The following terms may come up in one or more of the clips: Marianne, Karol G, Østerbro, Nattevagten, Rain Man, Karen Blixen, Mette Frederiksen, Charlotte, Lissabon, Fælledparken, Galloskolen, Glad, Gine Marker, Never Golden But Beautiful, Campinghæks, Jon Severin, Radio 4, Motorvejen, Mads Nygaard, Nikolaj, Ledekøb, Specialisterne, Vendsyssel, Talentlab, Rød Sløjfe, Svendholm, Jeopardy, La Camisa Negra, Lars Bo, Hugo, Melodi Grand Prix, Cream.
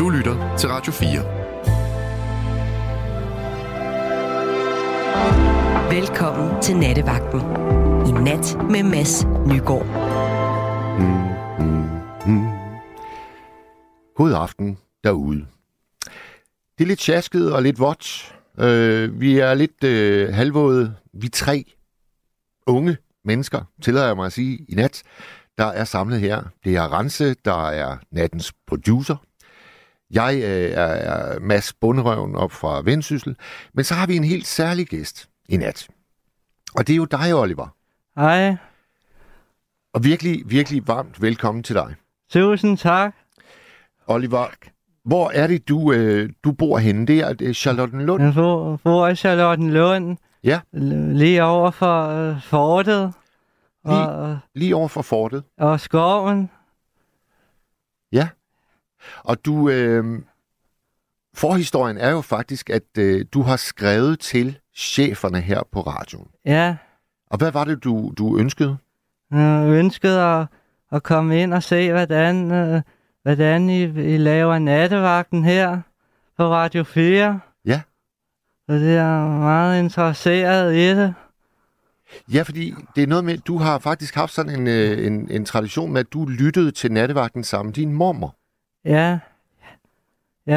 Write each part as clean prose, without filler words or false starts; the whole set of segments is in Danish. Du lytter til Radio 4. Velkommen til Nattevagten. I nat med Mads Nygaard. God aften derude. Det er lidt sjasket og lidt vådt. Vi er lidt halvvåde. Vi tre unge mennesker, tillader jeg mig at sige, i nat, der er samlet her. Det er Rense, der er nattens producer. Jeg er Mads Bunderøven op fra Vendsyssel. Men så har vi en helt særlig gæst i nat. Og det er jo dig, Oliver. Hej. Og virkelig, virkelig varmt velkommen til dig. Tusind tak. Oliver, hvor er det, du bor henne? Det er Charlottenlund. Jeg bor i Charlottenlund. Ja. Lige over for Fortet. Lige over for Fortet. Og skoven. Ja. Og forhistorien er jo faktisk, at du har skrevet til cheferne her på radioen. Ja. Og hvad var det, du ønskede? Jeg ønskede at komme ind og se, hvordan I laver nattevagten her på Radio 4. Ja. Så det er meget interesseret i det. Ja, fordi det er noget med, du har faktisk haft sådan en tradition med, at du lyttede til nattevagten sammen din mormor. Ja,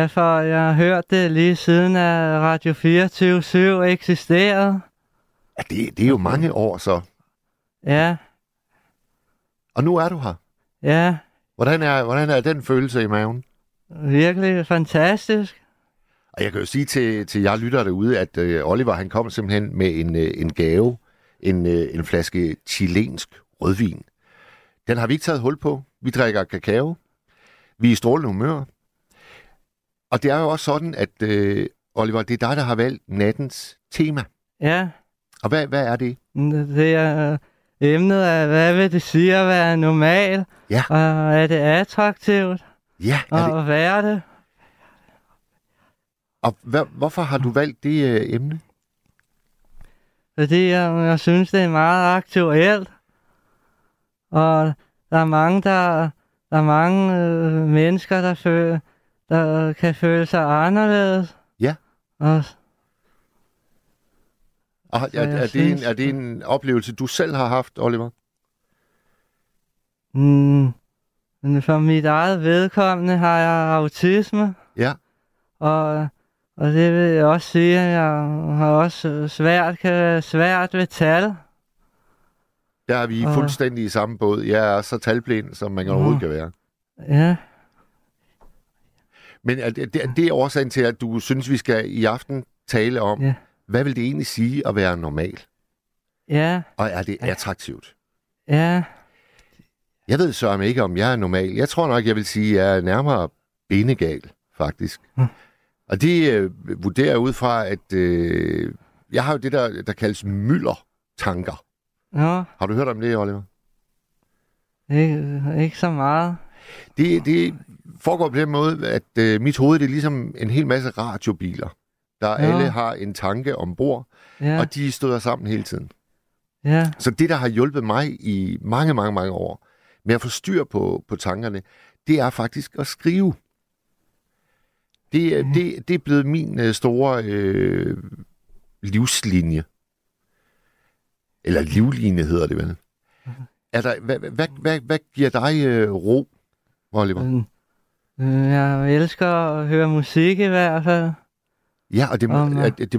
for jeg har hørt det lige siden, at Radio 24/7 eksisterede. Ja, det er jo mange år så. Ja. Og nu er du her. Ja. Hvordan er den følelse i maven? Virkelig fantastisk. Og jeg kan jo sige til jer lytter derude, at Oliver han kom simpelthen med en gave. En flaske chilensk rødvin. Den har vi ikke taget hul på. Vi drikker kakao. Vi er i strålende humør. Og det er jo også sådan, at Oliver, det er dig, der har valgt nattens tema. Ja. Og hvad er det? Det er emnet af, hvad vil det sige at være normal? Ja. Og er det attraktivt? Ja. Og hvad er det? Og hvorfor har du valgt det emne? Fordi jeg synes, det er meget aktuelt. Og der er mange, mennesker, der kan føle sig anderledes. Ja. Og er det en oplevelse, du selv har haft, Oliver? For mit eget vedkommende har jeg autisme. Ja. Og det vil jeg også sige, at jeg har også svært ved tal. Der er vi fuldstændig i samme båd. Jeg er så talblind, som man overhovedet kan være. Ja. Men det er årsagen til, at du synes, vi skal i aften tale om, ja, hvad vil det egentlig sige at være normal? Ja. Og er det attraktivt? Ja. Jeg ved sørme ikke, om jeg er normal. Jeg tror nok, jeg vil sige, at jeg er nærmere bindegal, faktisk. Ja. Og det vurderer ud fra, at jeg har jo det, der kaldes myldertanker. Ja. Har du hørt om det, Oliver? Ikke så meget. Det foregår på den måde, at mit hoved det er ligesom en hel masse radiobiler, der alle har en tanke ombord, og de støder sammen hele tiden. Ja. Så det, der har hjulpet mig i mange, mange, mange år med at få styr på tankerne, det er faktisk at skrive. Det er blevet min store livslinje. Eller livlinje hedder det vel. Hvad giver dig ro, Oliver? Jeg elsker at høre musik i hvert fald. Ja, og det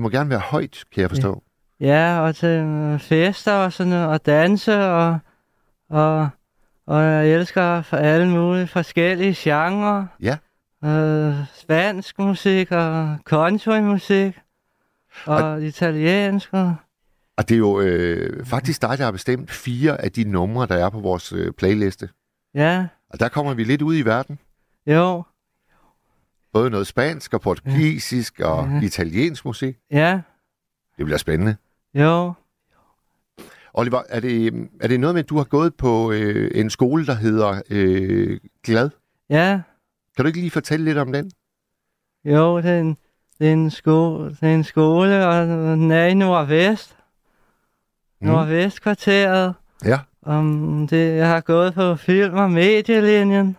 må gerne være højt, kan jeg forstå. Ja, og til fester og sådan noget, og danse, og jeg elsker for alle mulige forskellige genrer. Ja. Spansk musik og countrymusik og italiensk. Og det er jo faktisk dig, der har bestemt 4 af de numre, der er på vores playliste. Ja. Og der kommer vi lidt ud i verden. Jo. Både noget spansk og portugisisk og italiensk musik. Ja. Det bliver spændende. Jo. Oliver, er det noget med, at du har gået på en skole, der hedder Glad? Ja. Kan du ikke lige fortælle lidt om den? Jo, det er en skole, og den er i Nordvest. Nordvestkvarteret. Ja. Jeg har gået på film- og medielinjen.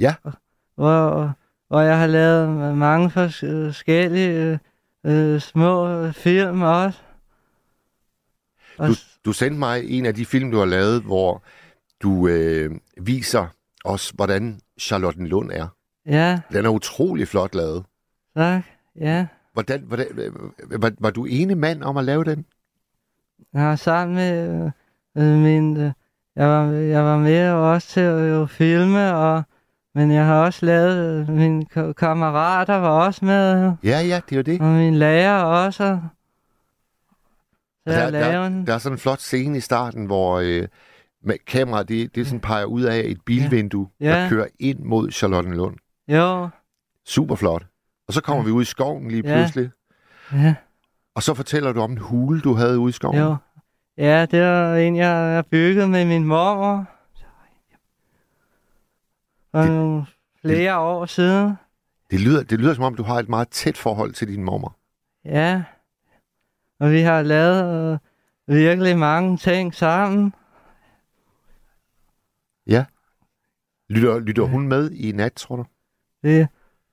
Ja. hvor jeg har lavet mange forskellige små film også. Du sendte mig en af de film, du har lavet, hvor du viser os, hvordan Charlottenlund er. Ja. Den er utrolig flot lavet. Tak, ja. Var du ene mand om at lave den? Ja, sammen med min... Jeg var med også til at filme, men jeg har også lavet... Mine kammerater var også med. Ja, det er jo det. Og min lærer også. Der er sådan en flot scene i starten, hvor kameraet det sådan peger ud af et bilvindue, der kører ind mod Charlottenlund. Jo. Super flot. Og så kommer vi ud i skoven lige pludselig. Ja. Og så fortæller du om en hule, du havde ude i skoven. Jo. Ja, det var en, jeg byggede med min mormor. For nogle flere år siden. Det lyder som om, du har et meget tæt forhold til din mormor. Ja. Og vi har lavet virkelig mange ting sammen. Ja. Lytter hun med i nat, tror du?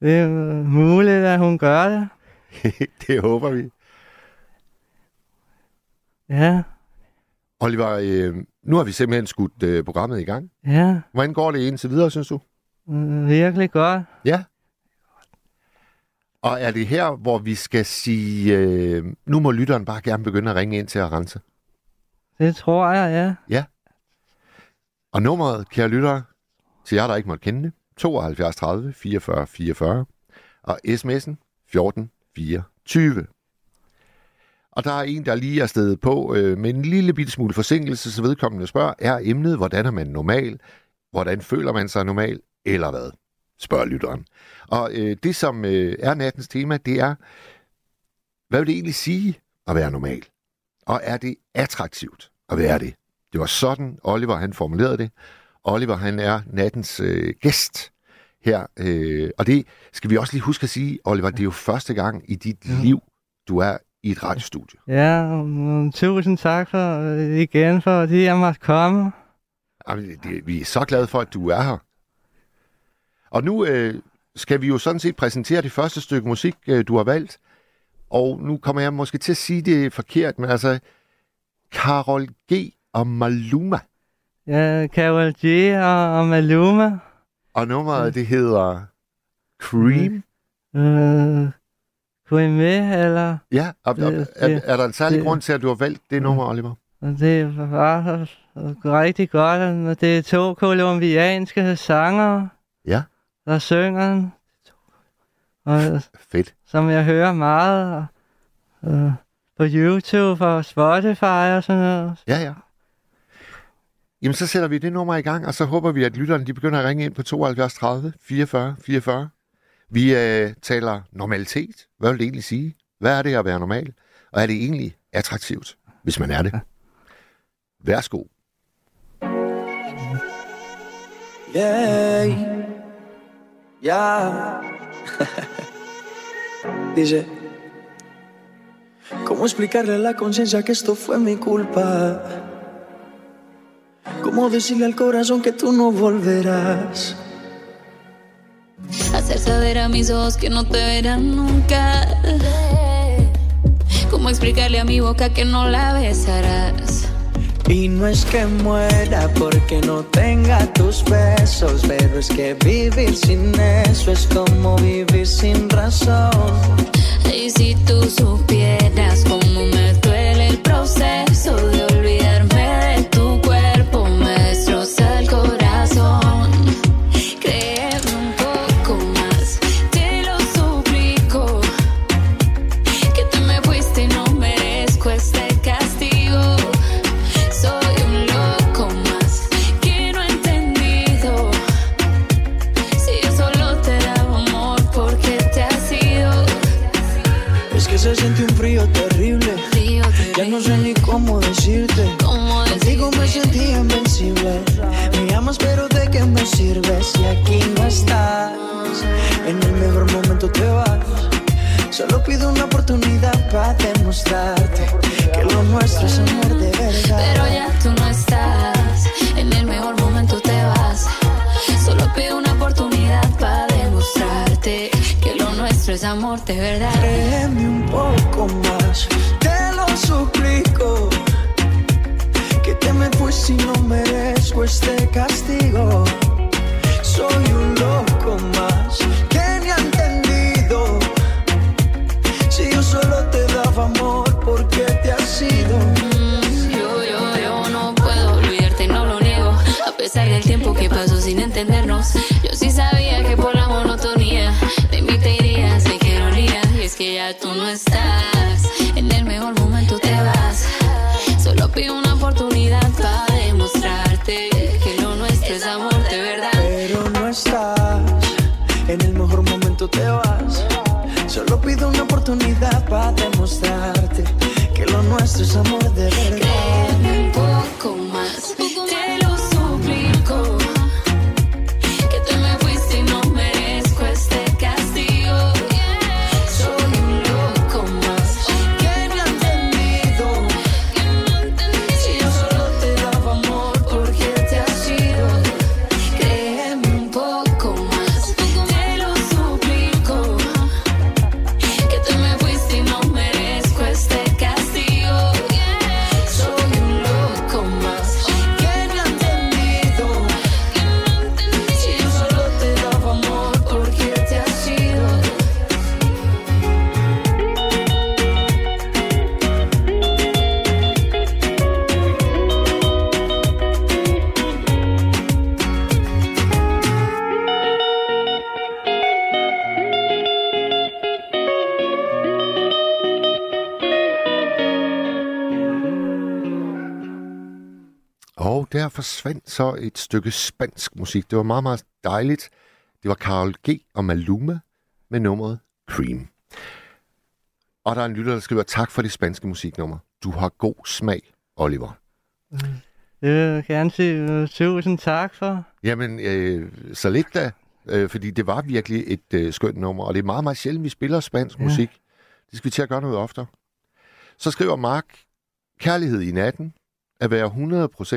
Det er muligt, at hun gør det. Det håber vi. Ja. Oliver, nu har vi simpelthen skudt programmet i gang. Ja. Hvordan går det indtil videre, synes du? Virkelig godt. Ja. Og er det her, hvor vi skal sige, nu må lytteren bare gerne begynde at ringe ind til at rense? Det tror jeg, ja. Ja. Og nummeret, kære lyttere, til jer, der ikke måtte kende det, 72 30 44 44, og sms'en 14 24. Og der er en, der lige er stedet på med en lille bitte smule forsinkelse, så vedkommende spørger, er emnet, hvordan er man normal? Hvordan føler man sig normal? Eller hvad? Spørger lytteren. Og det, som er nattens tema, det er, hvad vil det egentlig sige at være normal? Og er det attraktivt at være det? Det var sådan, Oliver han formulerede det. Oliver han er nattens gæst her. Og det skal vi også lige huske at sige, Oliver, det er jo første gang i dit liv, du er i et radiostudie. Ja, tusind tak igen for det, jeg måtte komme. Jamen, vi er så glade for, at du er her. Og nu skal vi jo sådan set præsentere det første stykke musik, du har valgt. Og nu kommer jeg måske til at sige det forkert, men altså Karol G og Maluma. Ja, Karol G og Maluma. Og nummeret, det hedder Cream. Cream, eller... Ja, er der en særlig grund til, at du har valgt det nummer, Oliver? Det er bare rigtig godt. Det er to kolumbianske sanger. Ja. Der synger den. Fedt. Som jeg hører meget på YouTube og Spotify og sådan noget. Ja. Jamen, så sætter vi det nummer i gang, og så håber vi, at lytterne de begynder at ringe ind på 72 30 44 44. Vi taler normalitet. Hvad vil det egentlig sige? Hvad er det at være normal? Og er det egentlig attraktivt, hvis man er det? Værsgo. Yay. Ya. Dice, ¿cómo explicarle a la conciencia que esto fue mi culpa? ¿Cómo decirle al corazón que tú no volverás? Hacer saber a mis ojos que no te verán nunca. ¿Cómo explicarle a mi boca que no la besarás? Y no es que muera porque no tenga tus besos, pero es que vivir sin eso es como vivir sin razón. Y si tú supieras cómo me duele el proceso de olvidarme de tu cuerpo, me destroza el corazón. Créeme un poco más, te lo suplico, que tú me fuiste y no merezco este castigo. Soy un loco más que no he entendido. Si yo solo te daba amor, ¿por qué te has ido? Es que se siente un frío terrible. Ya no sé ni cómo decirte. Contigo me sentí invencible. Me amas, pero ¿de qué me sirves? Si aquí no estás, en el mejor momento te vas. Solo pido una oportunidad para demostrarte que lo nuestro es amor de verdad. Pero ya tú no estás, en el mejor momento te vas. Solo pido una oportunidad para demostrarte. es amor de verdad. Créeme un poco más, te lo suplico, que te me fui si no merezco este castigo. Soy un loco más que me ha entendido, si yo solo te daba amor, ¿por qué te has ido? El tiempo que pasó sin entendernos, yo sí sabía que por la monotonía de mí te irías, de que ironía, y es que ya tú no estás, en el mejor momento te vas, solo pido una oportunidad para demostrarte que lo nuestro es amor de verdad. Pero no estás, en el mejor momento te vas, solo pido una oportunidad para demostrarte que lo nuestro es amor de verdad. Créeme un poco más, te lo que tú me fuiste y no merezco este castigo. Soy un loco más que me ha entendido, si yo solo te daba amor, ¿por qué te has ido? Créeme un poco más, te lo suplico, que tú me fuiste y no merezco este castigo. Soy un loco más que me ha entendido, Og der forsvandt så et stykke spansk musik. Det var meget, meget dejligt. Det var Karol G og Maluma med nummeret Cream. Og der er en lytter, der skriver, tak for det spanske musiknummer. Du har god smag, Oliver. Det kan jeg sige. Tusind tak for. Jamen, så lidt da. Fordi det var virkelig et skønt nummer. Og det er meget, meget sjældent, vi spiller spansk musik. Det skal vi til at gøre noget oftere. Så skriver Mark, kærlighed i natten. At være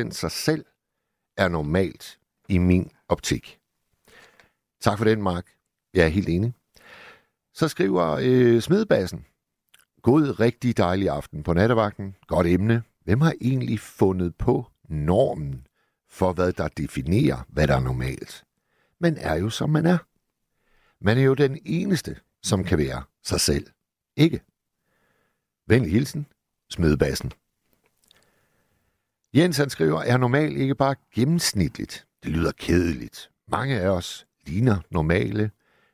100% sig selv er normalt i min optik. Tak for den, Mark. Jeg er helt enig. Så skriver Smedbassen. God, rigtig dejlig aften på Nattevagten. Godt emne. Hvem har egentlig fundet på normen for, hvad der definerer, hvad der er normalt? Man er jo, som man er. Man er jo den eneste, som kan være sig selv. Ikke? Venlig hilsen, Smedbassen. Jens, han skriver, er normal ikke bare gennemsnitligt? Det lyder kedeligt. Mange af os ligner normale,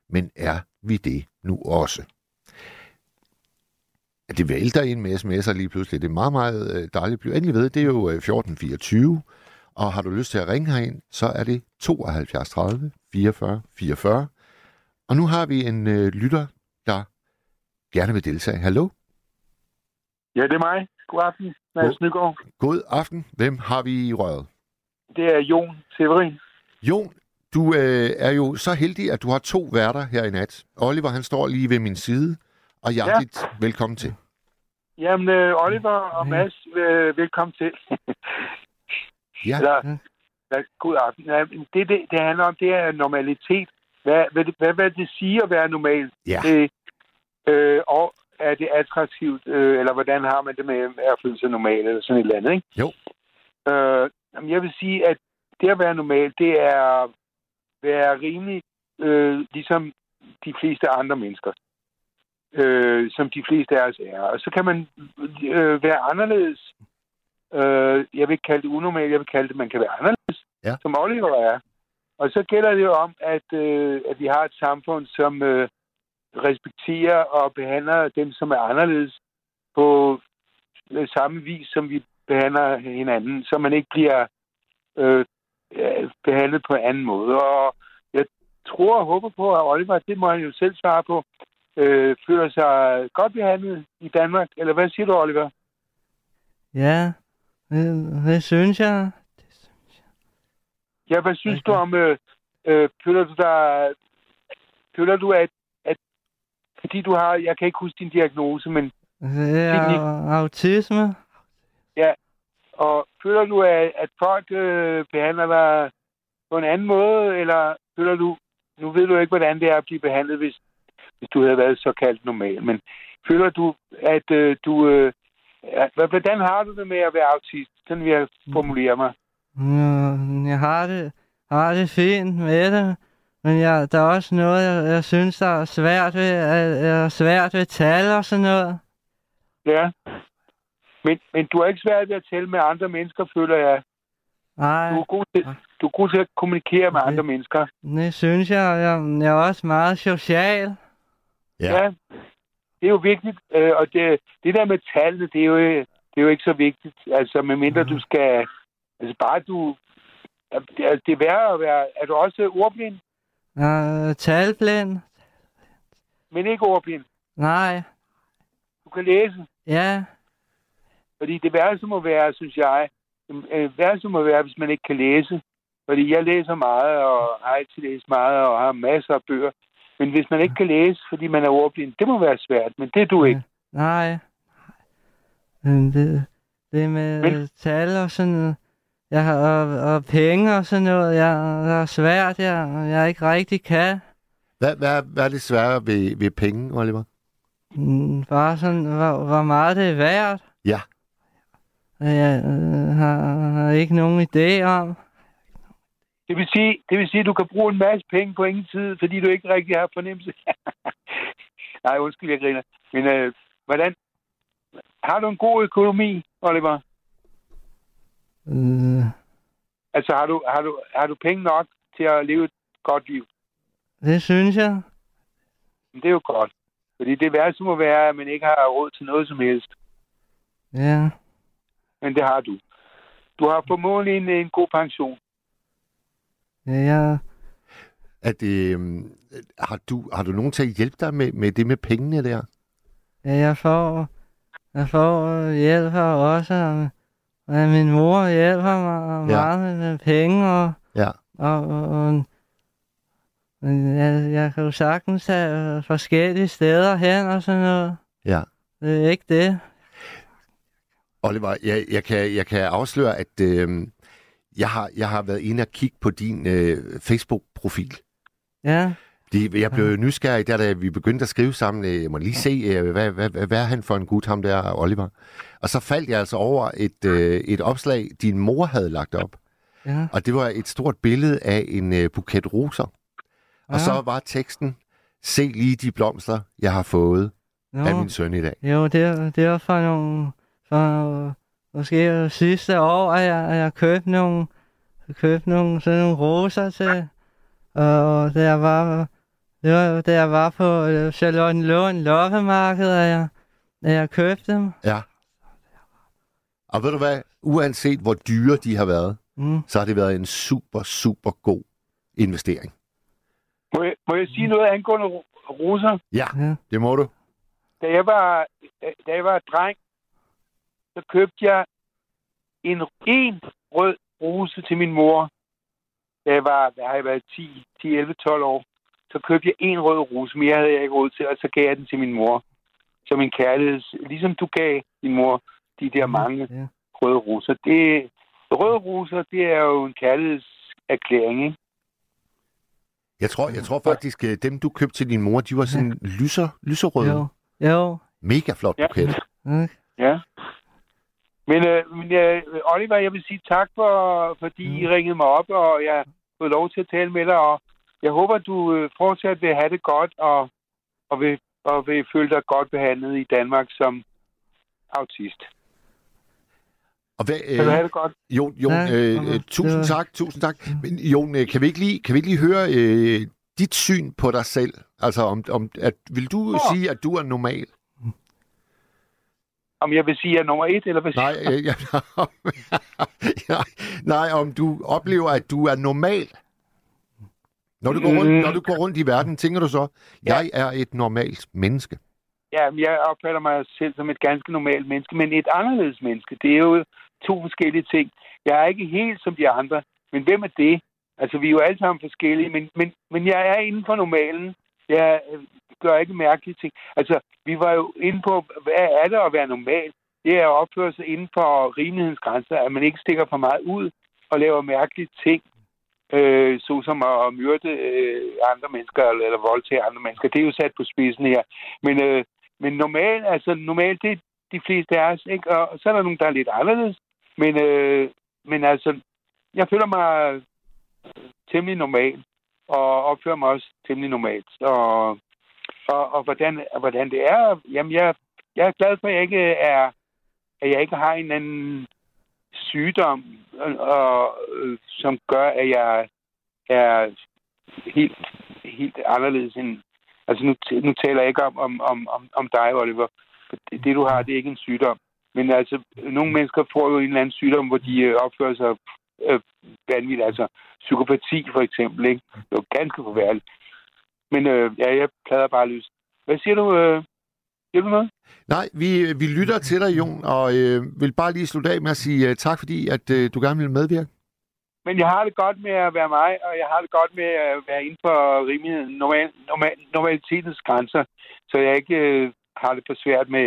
men er vi det nu også? Det vælter ind med sms'er lige pludselig. Det er meget, meget dejligt at blive endelig ved. Det er jo 1424, og har du lyst til at ringe herind, så er det 72 30 44 44. Og nu har vi en lytter, der gerne vil deltage. Hallo? Ja, det er mig. God aften. God aften. Hvem har vi i røret? Det er Jon Severin. Jon, du er jo så heldig, at du har to værter her i nat. Oliver, han står lige ved min side, og hjerteligt velkommen til. Jamen, Oliver og Mads, velkommen til. God aften. Det handler om, det er normalitet. Hvad det siger at være normal? Ja. Og er det attraktivt, eller hvordan har man det med at føle sig normal, eller sådan et eller andet, ikke? Jo. Jeg vil sige, at det at være normal, det er at være rimelig, ligesom de fleste andre mennesker, som de fleste af os er. Og så kan man være anderledes. Jeg vil ikke kalde det unormalt, jeg vil kalde det, man kan være anderledes, som Oliver er. Og så gælder det jo om, at vi har et samfund, som respekterer og behandler dem, som er anderledes, på samme vis, som vi behandler hinanden, så man ikke bliver behandlet på en anden måde. Og jeg tror og håber på, at Oliver, det må han jo selv svare på, føler sig godt behandlet i Danmark. Eller hvad siger du, Oliver? Ja, det synes jeg. Ja, hvad synes du om, føler du, at fordi du har, jeg kan ikke huske din diagnose, men autisme. Ja, og føler du, at folk behandler dig på en anden måde, eller føler du, nu ved du ikke, hvordan det er at blive behandlet, hvis hvis du havde været såkaldt normal. Men føler du, at hvordan har du det med at være autist? Sådan vil jeg formulere mig. Jeg har det fint med det, men der er også noget, jeg synes, der er svært ved tal og sådan noget. Ja, men du er ikke svært ved at tale med andre mennesker, føler jeg. Nej. Du er god til at kommunikere med andre mennesker. Det synes jeg. Jeg er også meget social. Ja. Det er jo vigtigt, og det der med tallene, det er jo ikke så vigtigt. Altså, medmindre du skal... Altså, bare du... Det er værre at være... Er du også ordblind? Talblind. Men ikke ordblind? Nej. Du kan læse? Ja. Fordi det værste må være, synes jeg... hvis man ikke kan læse. Fordi jeg læser meget, og har altid læst meget, og har masser af bøger. Men hvis man ikke kan læse, fordi man er ordblind, det må være svært, men det er du ikke. Nej. Men det med tal og sådan noget, og penge og sådan noget, der er svært, jeg ikke rigtig kan. Hvad er det svære ved penge, Oliver? Bare sådan, hvor meget det er værd. Ja. Jeg har ikke nogen idé om. Det vil sige, at du kan bruge en masse penge på ingen tid, fordi du ikke rigtig har fornemmelse. Nej, undskyld, jeg griner. Men hvordan? Har du en god økonomi, Oliver? Altså, har du penge nok til at leve et godt liv? Det synes jeg. Men det er jo godt. Fordi det værste må være, at man ikke har råd til noget som helst. Ja. Men det har du. Du har formodentlig en god pension. Ja. Har du nogen til at hjælpe dig med det med pengene der? Ja, jeg får hjælp her også. Og min mor hjælper mig meget med penge. Jeg kan jo sagtens tage forskellige steder hen og sådan noget. Ja. Det er ikke det. Oliver, jeg kan afsløre, at... Jeg har været inde og kigge på din Facebook-profil. Ja. Jeg blev nysgerrig, da vi begyndte at skrive sammen. Jeg må lige se, hvad er han for en gut, ham der, Oliver? Og så faldt jeg altså over et opslag, din mor havde lagt op. Ja. Og det var et stort billede af en buket roser. Ja. Og så var teksten, se lige de blomster, jeg har fået af min søn i dag. Jo, det var fra nogle... Måske sidste år, at jeg købte nogle roser til, og da jeg var på Charlottenlund loppemarkedet, at jeg købte dem. Ja. Og ved du hvad, uanset hvor dyre de har været, så har det været en super, super god investering. Må jeg sige noget angående roser? Ja, det må du. Da jeg var dreng, så købte jeg en rød rose til min mor. Da jeg var, 10, 11, 12 år, så købte jeg en rød rose, mere havde jeg ikke råd til, og så gav jeg den til min mor. Så min kærligheds... Ligesom du gav din mor de der mange røde roser. Røde roser, det er jo en kærlighedserklæring, ikke? Jeg tror faktisk, at dem, du købte til din mor, de var sådan lyserøde. Jo. Mega flot buket. Ja. Men Oliver, jeg vil sige tak, fordi I ringede mig op, og jeg har fået lov til at tale med dig, og jeg håber, du fortsat vil have det godt, og vil føle dig godt behandlet i Danmark som autist. Og kan du have det godt? Tusind tak. Men Jon, kan vi ikke lige høre dit syn på dig selv? Altså, vil du sige, at du er normal? Om jeg vil sige, at jeg er nummer et, eller hvad siger jeg? Nej, om du oplever, at du er normal. Når du går rundt i verden, tænker du så, jeg er et normalt menneske. Ja, jeg opfatter mig selv som et ganske normalt menneske, men et anderledes menneske. Det er jo to forskellige ting. Jeg er ikke helt som de andre, men hvem er det? Altså, vi er jo alle sammen forskellige, men jeg er inden for normalen. Jeg gør ikke mærkelige ting. Altså, vi var jo inde på, hvad er det at være normal? Det er at opføre sig inden for rimelighedens grænser, at man ikke stikker for meget ud og laver mærkelige ting. såsom at myrde andre mennesker eller voldtage andre mennesker. Det er jo sat på spidsen her. Men normalt, det er de fleste af os, ikke? Og så er der nogen, der er lidt anderledes. Men jeg føler mig temmelig normal, og opfører mig også temmelig normalt. Og hvordan det er, jamen jeg er glad for, at jeg ikke har en anden sygdom, som gør, at jeg er helt anderledes end... Altså nu taler jeg ikke om dig, Oliver. Det, du har, det er ikke en sygdom. Men altså, nogle mennesker får jo en eller anden sygdom, hvor de opfører sig vanvittigt. Altså, psykopati for eksempel, ikke? Det er jo ganske forværligt. Men jeg plader bare løs. Hvad siger du? Siger du noget? Nej, vi lytter til dig, Jon, og vil bare lige slutte af med at sige tak, fordi at du gerne vil medvirke. Men jeg har det godt med at være mig, og jeg har det godt med at være inden for rimeligheden, normalitetens grænser, så jeg ikke har det for svært med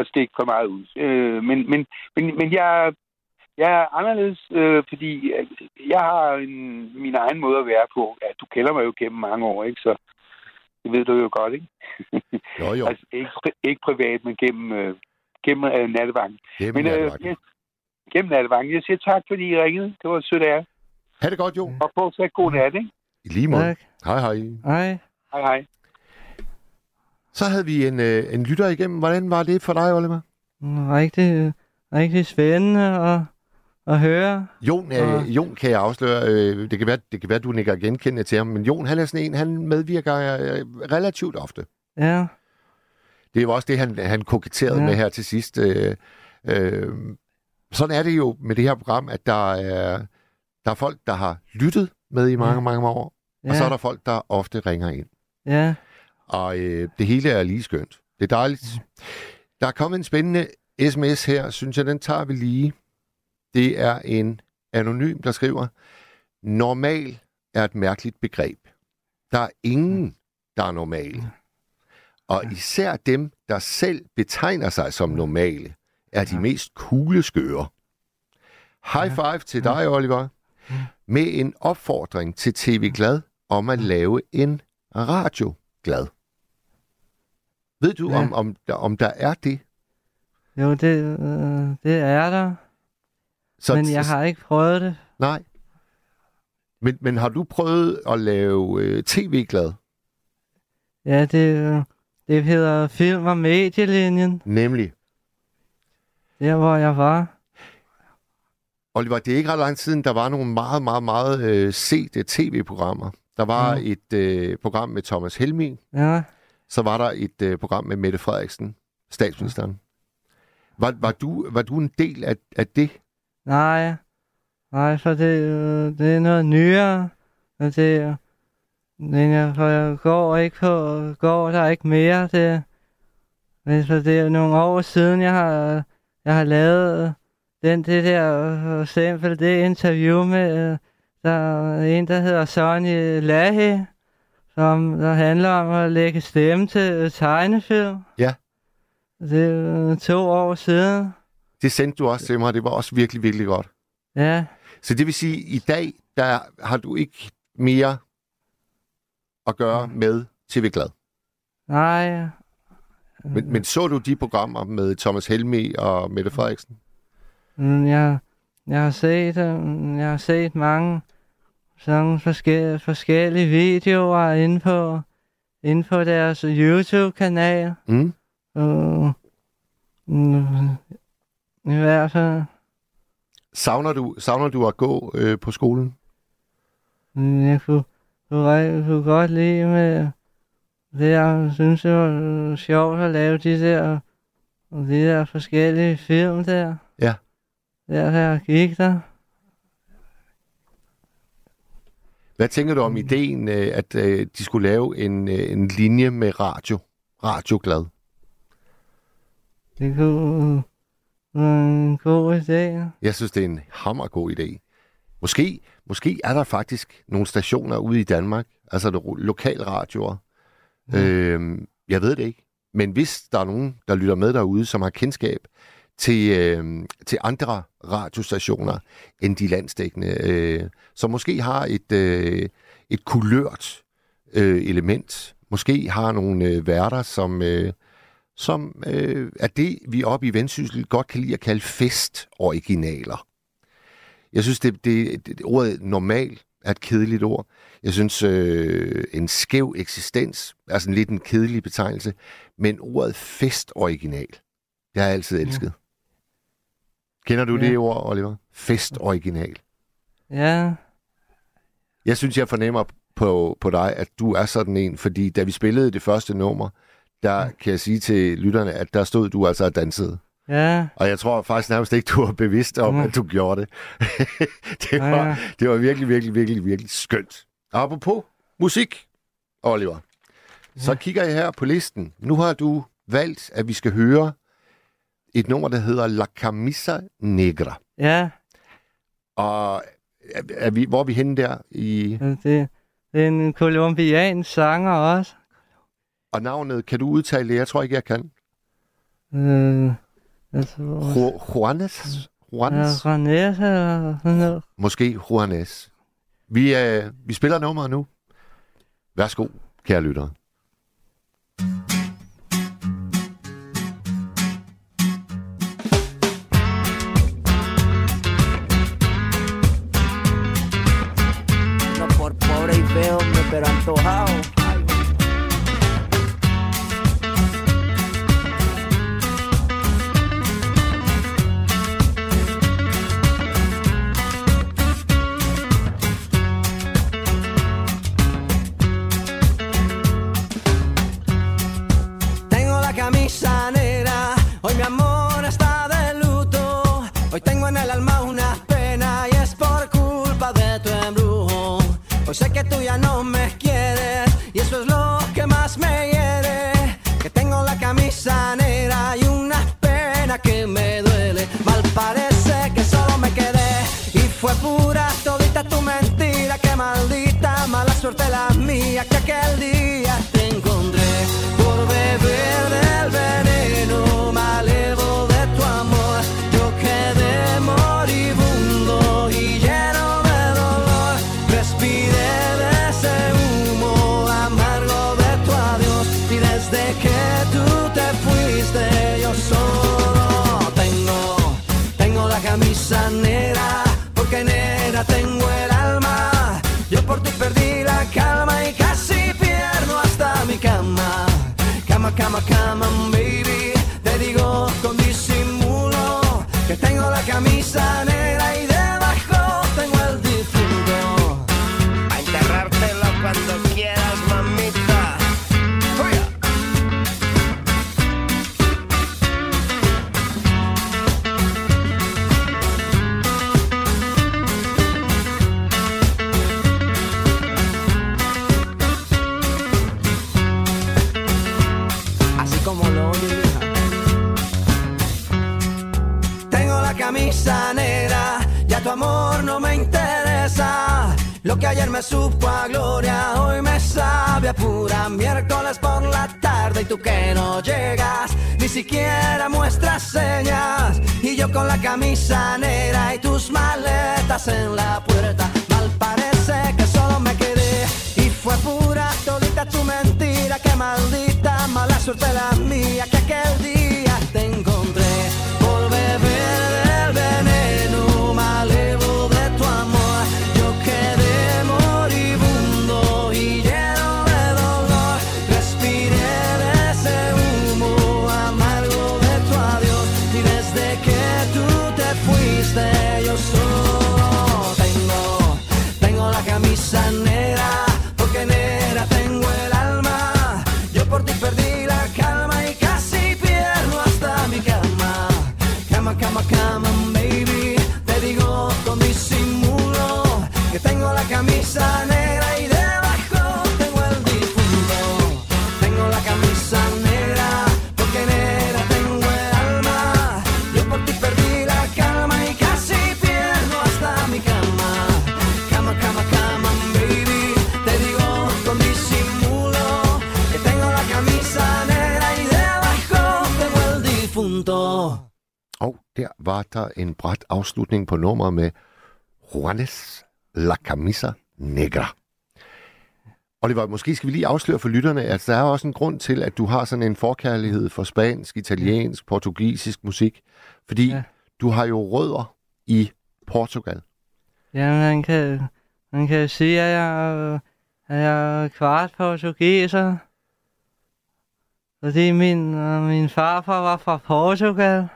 at stikke for meget ud. Men jeg er anderledes, fordi jeg har min egen måde at være på. Ja, du kender mig jo gennem mange år, ikke? Så det ved du jo godt, ikke? Jo. Altså, ikke privat, men gennem Nattevagten. Gennem Nattevagten. Jeg siger tak, fordi I ringede. Det var sødt af jer. Ha' det godt, Jo. Og fortsat god nat, ikke? I lige måde. Tak. Hej, hej. Hej. Hej, hej. Så havde vi en lytter igennem. Hvordan var det for dig, Oliver? Rigtig spændende at høre. Jon kan jeg afsløre. Det kan være, du nikker genkendende til ham, men Jon, han er sådan en, han medvirker relativt ofte. Ja. Det er jo også det, han koketterede med her til sidst. Sådan er det jo med det her program, at der er folk, der har lyttet med i mange år, og så er der folk, der ofte ringer ind. Ja. Og det hele er lige skønt. Det er dejligt. Der er kommet en spændende sms her, synes jeg, den tager vi lige. Det er en anonym, der skriver, normal er et mærkeligt begreb. Der er ingen, der er normale. Og især dem, der selv betegner sig som normale, er de mest kugleskøre. High five til dig, Oliver, med en opfordring til TV Glad om at lave en radio Glad. Ved du, om der er det? Jo, det er der. Så men jeg har ikke prøvet det. Nej. Men har du prøvet at lave tv-glad? Ja, det hedder Film og Medielinjen. Nemlig? Der, hvor jeg var. Oliver, det er ikke ret lang siden, der var nogle meget, meget, meget sete tv-programmer. Der var et program med Thomas Helmin. Ja. Så var der et program med Mette Frederiksen, statsministeren. Var du en del af det? Nej, for det er noget nyere. Jeg går der ikke mere. Men for det er nogle år siden, jeg har lavet det der eksempel, det interview med... Der er en, der hedder Sonny Lahe, som der handler om at lægge stemme til tegnefilm. Ja. Det er 2 år siden. Det sendte du også til mig, og det var også virkelig, virkelig godt. Ja. Så det vil sige, at i dag, der har du ikke mere at gøre med TV Glad? Nej. Men så du de programmer med Thomas Helmi og Mette Frederiksen? Ja, jeg har set mange... sådan forskellige videoer inde på deres YouTube-kanal. I hvert fald. Savner du at gå på skolen? Jeg kunne godt lide med det, jeg synes, det var sjovt at lave de der forskellige film der. Ja. Der gik der. Hvad tænker du om ideen, at de skulle lave en linje med radio? Radio Glad. Det kunne være en god idé. Jeg synes, det er en hammergod idé. Måske er der faktisk nogle stationer ude i Danmark, altså lokalradioer. Jeg ved det ikke. Men hvis der er nogen, der lytter med derude, som har kendskab til andre radiostationer end de landsdækkende, som måske har et kulørt element, måske har nogle værter, som er det, vi oppe i Vendsyssel godt kan lide at kalde festoriginaler. Jeg synes, det ordet normal er et kedeligt ord. Jeg synes, en skæv eksistens er sådan lidt en kedelig betegnelse, men ordet festoriginal, det har jeg altid elsket. Ja. Kender du det ord, Oliver? Festoriginal. Ja. Jeg synes, jeg fornemmer på dig, at du er sådan en, fordi da vi spillede det første nummer, der kan jeg sige til lytterne, at der stod du altså og dansede. Ja. Og jeg tror faktisk nærmest ikke, du var bevidst om, at du gjorde det. Det var virkelig, virkelig, virkelig, virkelig skønt. Apropos musik, Oliver, så kigger jeg her på listen. Nu har du valgt, at vi skal høre et nummer, der hedder La Camisa Negra. Ja. Og hvor er vi henne der? Det er en colombiansk sanger også. Og navnet, kan du udtale det? Jeg tror ikke, jeg kan. Juanes? Juanes eller sådan noget. Måske Juanes. Vi spiller nummeret nu. Værsgo, kære lyttere. No por pobre y veo me pero antojado. Hoy tengo en el alma una pena y es por culpa de tu embrujo. Hoy sé que tú ya no me quieres y eso es lo que más me hiere. Que tengo la camisa negra y una pena que me duele. Mal parece que solo me quedé y fue pura todita tu mentira. Que maldita mala suerte la mía que aquel día te encontré por beber del veneno malevo de tu amor. Yo quedé moribundo y lleno de dolor, respiré de ese humo amargo de tu adiós y desde que tú te fuiste yo solo tengo la camisa negra, porque negra tengo el alma, yo por ti perdí la calma y casi pierdo hasta mi cama, cama, cama, cama, baby, te digo con disimulo, que tengo la camisa negra y debajo tengo el difunto. A enterrártelo cuando quieras, mamita. Camisa negra, ya tu amor no me interesa. Lo que ayer me supo a gloria, hoy me sabe a pura miércoles por la tarde. Y tú que no llegas, ni siquiera muestras señas. Y yo con la camisa negra y tus maletas en la puerta. Mal parece que solo me quedé y fue pura todita tu mentira. Que maldita mala suerte la mía, que aquel día te encontré por beber. El veneno malevo de tu amor, yo quedé moribundo y lleno de dolor, respiré de ese humo amargo de tu adiós y desde que tú te fuiste yo solo tengo la camisa negra, porque negra tengo el alma, yo por ti perdí la calma y casi pierdo hasta mi cama, cama, cama, cama. Tengo la camisa negra y debajo tengo el difunto. Tengo la camisa negra, porque negra tengo el alma. Yo por ti perdí la calma y casi pierdo hasta mi cama. Cama, cama, cama, baby. Te digo con disimulo que tengo la camisa negra y debajo tengo el difunto. Åh, var der en brat afslutning på nummer med Juanes La Camisa Negra. Oliver, måske skal vi lige afsløre for lytterne, at der er også en grund til, at du har sådan en forkærlighed for spansk, italiensk, portugisisk musik, fordi du har jo rødder i Portugal. Ja, man kan jo sige, at jeg er kvart portugiser, fordi min farfar var fra Portugal.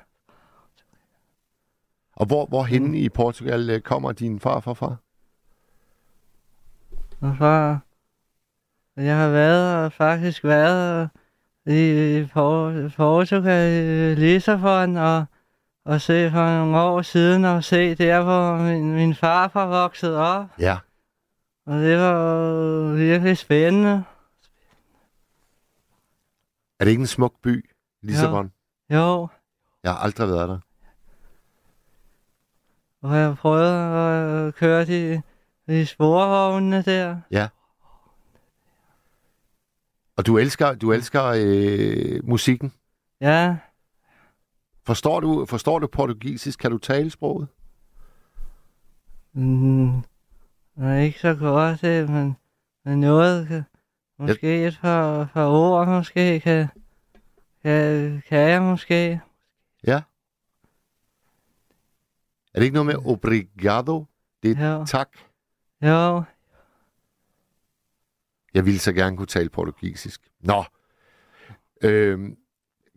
Og hvor henne i Portugal kommer din farfar fra? Jeg har faktisk været i Portugal, i Lissabon, og se for nogle år siden, og se der, hvor min farfar voksede op. Ja. Og det var virkelig spændende. Er det ikke en smuk by, Lissabon? Jo. Jeg har aldrig været der. Og jeg prøvede at køre de sporvognene der. Ja. Og du elsker musikken? Ja. Forstår du portugisisk? Kan du tale sproget? Nej, ikke så godt, men noget kan, måske et par ord måske kan jeg måske. Ja. Er det ikke noget med obrigado? Det er tak. Jo. Jeg ville så gerne kunne tale portugisisk. Nå.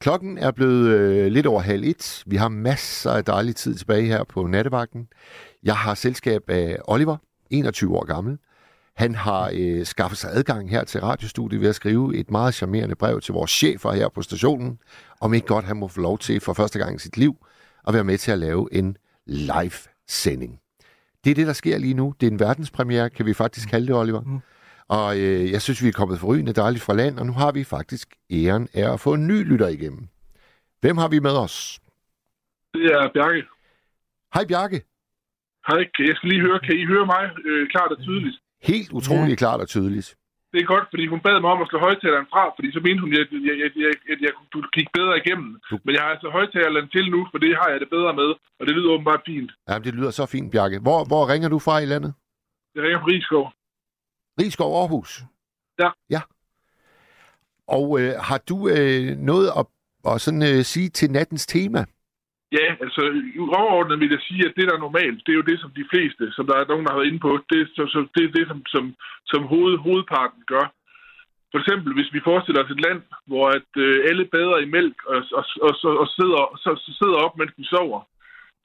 Klokken er blevet lidt over 1:30. Vi har masser af dejlig tid tilbage her på Nattevagten. Jeg har selskab af Oliver, 21 år gammel. Han har skaffet sig adgang her til radiostudiet ved at skrive et meget charmerende brev til vores chefer her på stationen, om ikke godt han må få lov til for første gang i sit liv at være med til at lave en live-sending. Det er det, der sker lige nu. Det er en verdenspremiere, kan vi faktisk kalde det, Oliver. Og jeg synes, vi er kommet forrygende dejligt fra land, og nu har vi faktisk æren af at få en ny lytter igennem. Hvem har vi med os? Det er Bjarke. Hej, Bjarke. Hej, jeg skal lige høre, kan I høre mig klart og tydeligt? Helt utroligt klart og tydeligt. Det er godt, fordi hun bad mig om at slå højtaleren fra, fordi så mente hun, at jeg kunne kigge bedre igennem. Men jeg har altså højtaleren til nu, for det har jeg det bedre med, og det lyder åbenbart fint. Jamen, det lyder så fint, Bjarke. Hvor ringer du fra i landet? Jeg ringer fra Risskov. Risskov, Aarhus? Ja. Og har du noget at sådan, sige til nattens tema? Ja, altså overordnet vil jeg sige, at det, der er normalt, det er jo det, som de fleste, som der er nogen, der har været inde på, det er det, som hovedparten gør. For eksempel, hvis vi forestiller os et land, hvor at alle bader i mælk og sidder op, mens de sover,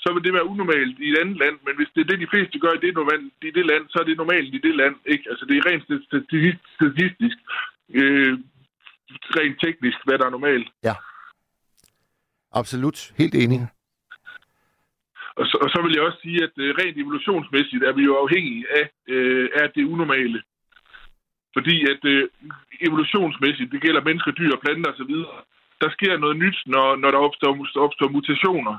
så vil det være unormalt i et andet land, men hvis det er det, de fleste gør i det land, så er det normalt i det land, ikke? Altså, det er rent statistisk, rent teknisk, hvad der er normalt. Ja, absolut. Helt enig. Og så vil jeg også sige, at rent evolutionsmæssigt er vi jo afhængige af det unormale. Fordi at evolutionsmæssigt, det gælder mennesker, dyr, planter osv., der sker noget nyt, når der opstår mutationer.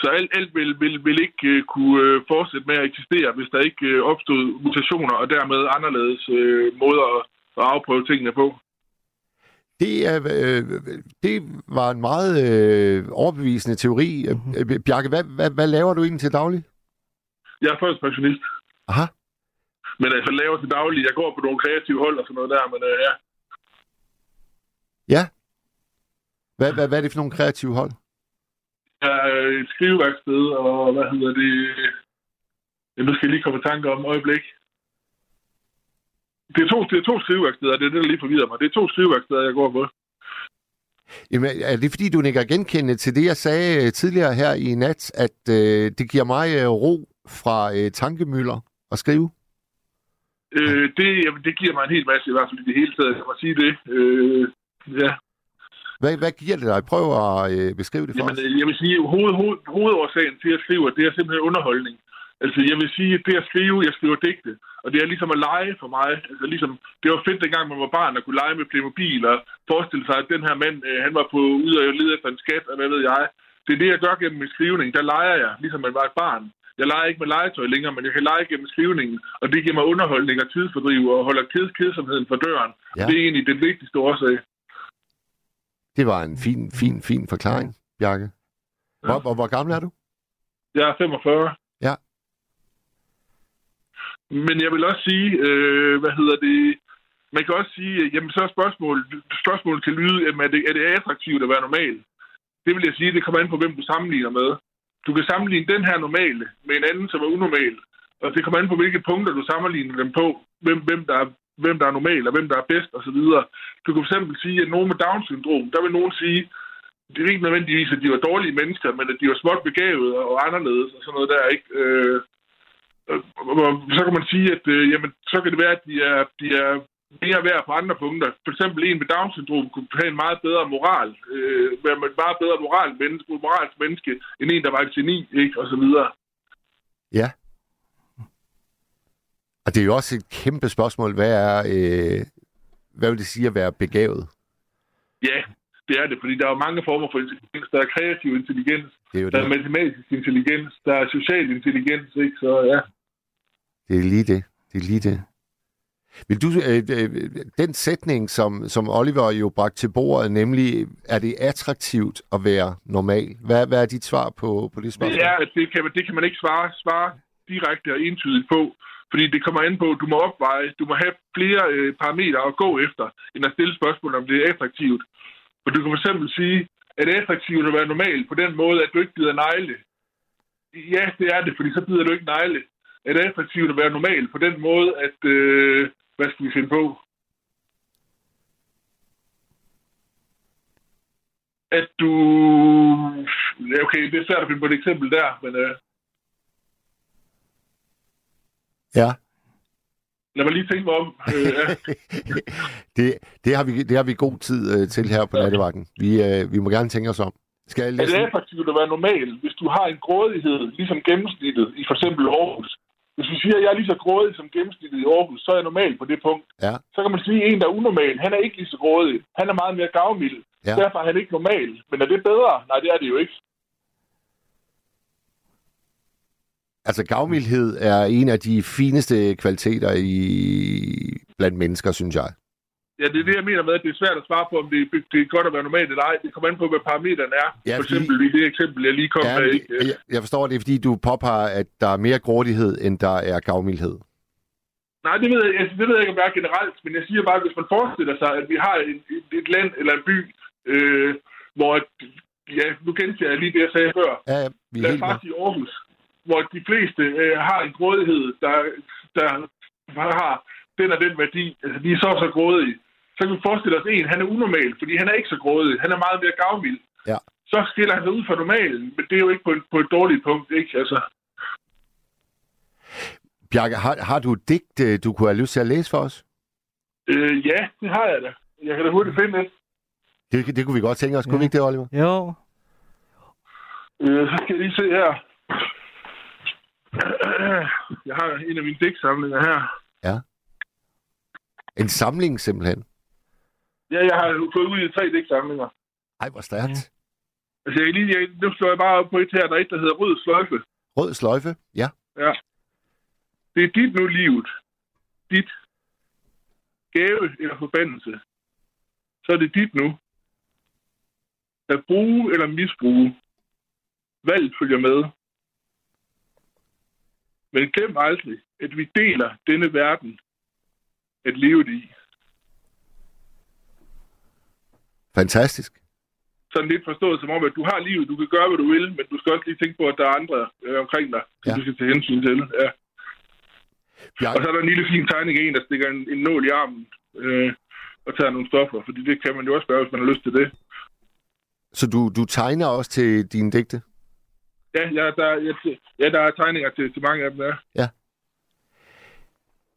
Så alt vil ikke kunne fortsætte med at eksistere, hvis der ikke opstod mutationer og dermed anderledes måder at afprøve tingene på. Det var en meget overbevisende teori. Bjarke, hvad laver du egentlig til daglig? Jeg er førtidspensionist. Aha. Men altså, laver til daglig. Jeg går på nogle kreative hold og sådan noget der, men ja. Ja? Hvad er det for nogle kreative hold? Jeg er et skriveværksted, og hvad hedder det? Nu skal jeg lige komme i tanke om et øjeblik. Det er to skriveværksteder, det er det, der lige forvirrer mig. Det er 2 skriveværksteder, jeg går på. Jamen, er det fordi, du nikker genkendende til det, jeg sagde tidligere her i nat, at det giver mig ro fra tankemøller at skrive? Det giver mig en hel masse, i hvert fald i det hele taget, kan man sige det. Ja. Hvad giver det dig? Prøv at beskrive det for os. Jeg vil sige, hovedårsagen til at skrive, det er simpelthen underholdning. Altså, jeg vil sige, at det at skrive, jeg skriver digte. Og det er ligesom at lege for mig. Altså, ligesom, det var fedt, dengang man var barn og kunne lege med Playmobil og forestille sig, at den her mand, han var på ude og lede efter en skat, og hvad ved jeg. Det er det, jeg gør gennem min skrivning. Der leger jeg, ligesom man var et barn. Jeg leger ikke med legetøj længere, men jeg kan lege gennem skrivningen. Og det giver mig underholdning og tidsfordriv og holder kedsomheden for døren. Ja. Det er egentlig den vigtigste årsag. Det var en fin forklaring, Bjarke. Hvor gammel er du? Jeg er 45. Ja. Men jeg vil også sige, man kan også sige, jamen så er spørgsmålet kan lyde, jamen, er det attraktivt at være normal? Det vil jeg sige, det kommer an på, hvem du sammenligner med. Du kan sammenligne den her normale med en anden, som er unormal. Og det kommer an på, hvilke punkter du sammenligner dem på. Hvem der er normal, og hvem der er bedst, osv. Du kan fx sige, at nogen med Down-syndrom, der vil nogen sige, det er ikke nødvendigvis, at de var dårlige mennesker, men at de var småt begavede og anderledes, og sådan noget der, ikke? Så kan man sige, at jamen, så kan det være, at de er mere værd på andre punkter. For eksempel en med Down-syndrom kunne have en meget bedre moral, være et meget bedre moralsk menneske, end en, der var et geni, ikke? Og så videre. Ja. Og det er jo også et kæmpe spørgsmål. Hvad vil det sige at være begavet? Ja, det er det, fordi der er jo mange former for intelligens. Der er kreativ intelligens, der er matematisk intelligens, der er social intelligens, ikke? Så ja. Det er lige det. Vil du, den sætning, som Oliver jo bragte til bordet, nemlig, er det attraktivt at være normal? Hvad er dit svar på det spørgsmål? Ja, det kan man ikke svare direkte og entydigt på. Fordi det kommer an på, at du må opveje, du må have flere parametre at gå efter, end at stille spørgsmål, om det er attraktivt. Og du kan fx sige, at det er attraktivt at være normal på den måde, at du ikke bider negle. Ja, det er det, fordi så bider du ikke negle. Er det attraktivt at være normal på den måde, at... hvad skal vi finde på? At du... Okay, det er svært at finde på et eksempel der, men... Ja. Lad mig lige tænke mig om. Ja. det har vi god tid til her på Nattevagten. Vi må gerne tænke os om. Er det attraktivt at være normal, hvis du har en grådighed, ligesom gennemsnittet i for eksempel Aarhus? Hvis vi siger, at jeg er lige så grådig som gennemsnittet i Aarhus, så er jeg normal på det punkt. Ja. Så kan man sige, at en, der er unormal, han er ikke lige så grådig. Han er meget mere gavmild. Ja. Derfor er han ikke normal. Men er det bedre? Nej, det er det jo ikke. Altså, gavmildhed er en af de fineste kvaliteter blandt mennesker, synes jeg. Ja, det er det, jeg mener med, at det er svært at svare på, om det er godt at være normalt eller ej. Det kommer an på, hvad parametrene er. Ja, for eksempel i det eksempel, jeg lige kom med. Ja, jeg forstår, det er, fordi du påpeger, at der er mere grådighed, end der er gavmildhed. Nej, det ved jeg ikke, om det er generelt. Men jeg siger bare, at hvis man forestiller sig, at vi har et land eller en by, hvor... Ja, nu kendte jeg lige det, jeg sagde før. Ja, lad os faktisk i Aarhus, hvor de fleste har en grådighed, der har den og den værdi. Altså, de er så grådige. Så kan vi forestille os en, han er unormal, fordi han er ikke så grådig. Han er meget mere gavmild. Ja. Så skiller han sig ud fra normalen, men det er jo ikke på et dårligt punkt, ikke? Altså. Bjarke, har du et digt, du kunne have lyst til at læse for os? Ja, det har jeg da. Jeg kan da hurtigt finde det. Det kunne vi godt tænke os. Kunne vi ikke det, Oliver? Jo. Så skal jeg lige se her. Jeg har en af mine digtsamlinger her. Ja. En samling, simpelthen? Ja, jeg har fået ud i 3 digtsamlinger. Ej, hvor stærkt. Ja. Altså, nu slår jeg bare op på et her, der er et, der hedder Rød Sløjfe. Rød Sløjfe, ja. Ja. Det er dit nu livet. Dit. Gave eller forbandelse. Så er det dit nu. At bruge eller misbruge. Valg følger med. Men glem aldrig, at vi deler denne verden at leve det i. Fantastisk. Sådan lidt forstået som om, at du har livet, du kan gøre, hvad du vil, men du skal også lige tænke på, at der er andre omkring dig, som du skal tage hensyn til. Ja. Og så er der en lille fin tegning af en, der stikker en nål i armen og tager nogle stoffer, fordi det kan man jo også gøre, hvis man har lyst til det. Så du tegner også til dine digte? Ja, der er tegninger til mange af dem, ja. Ja.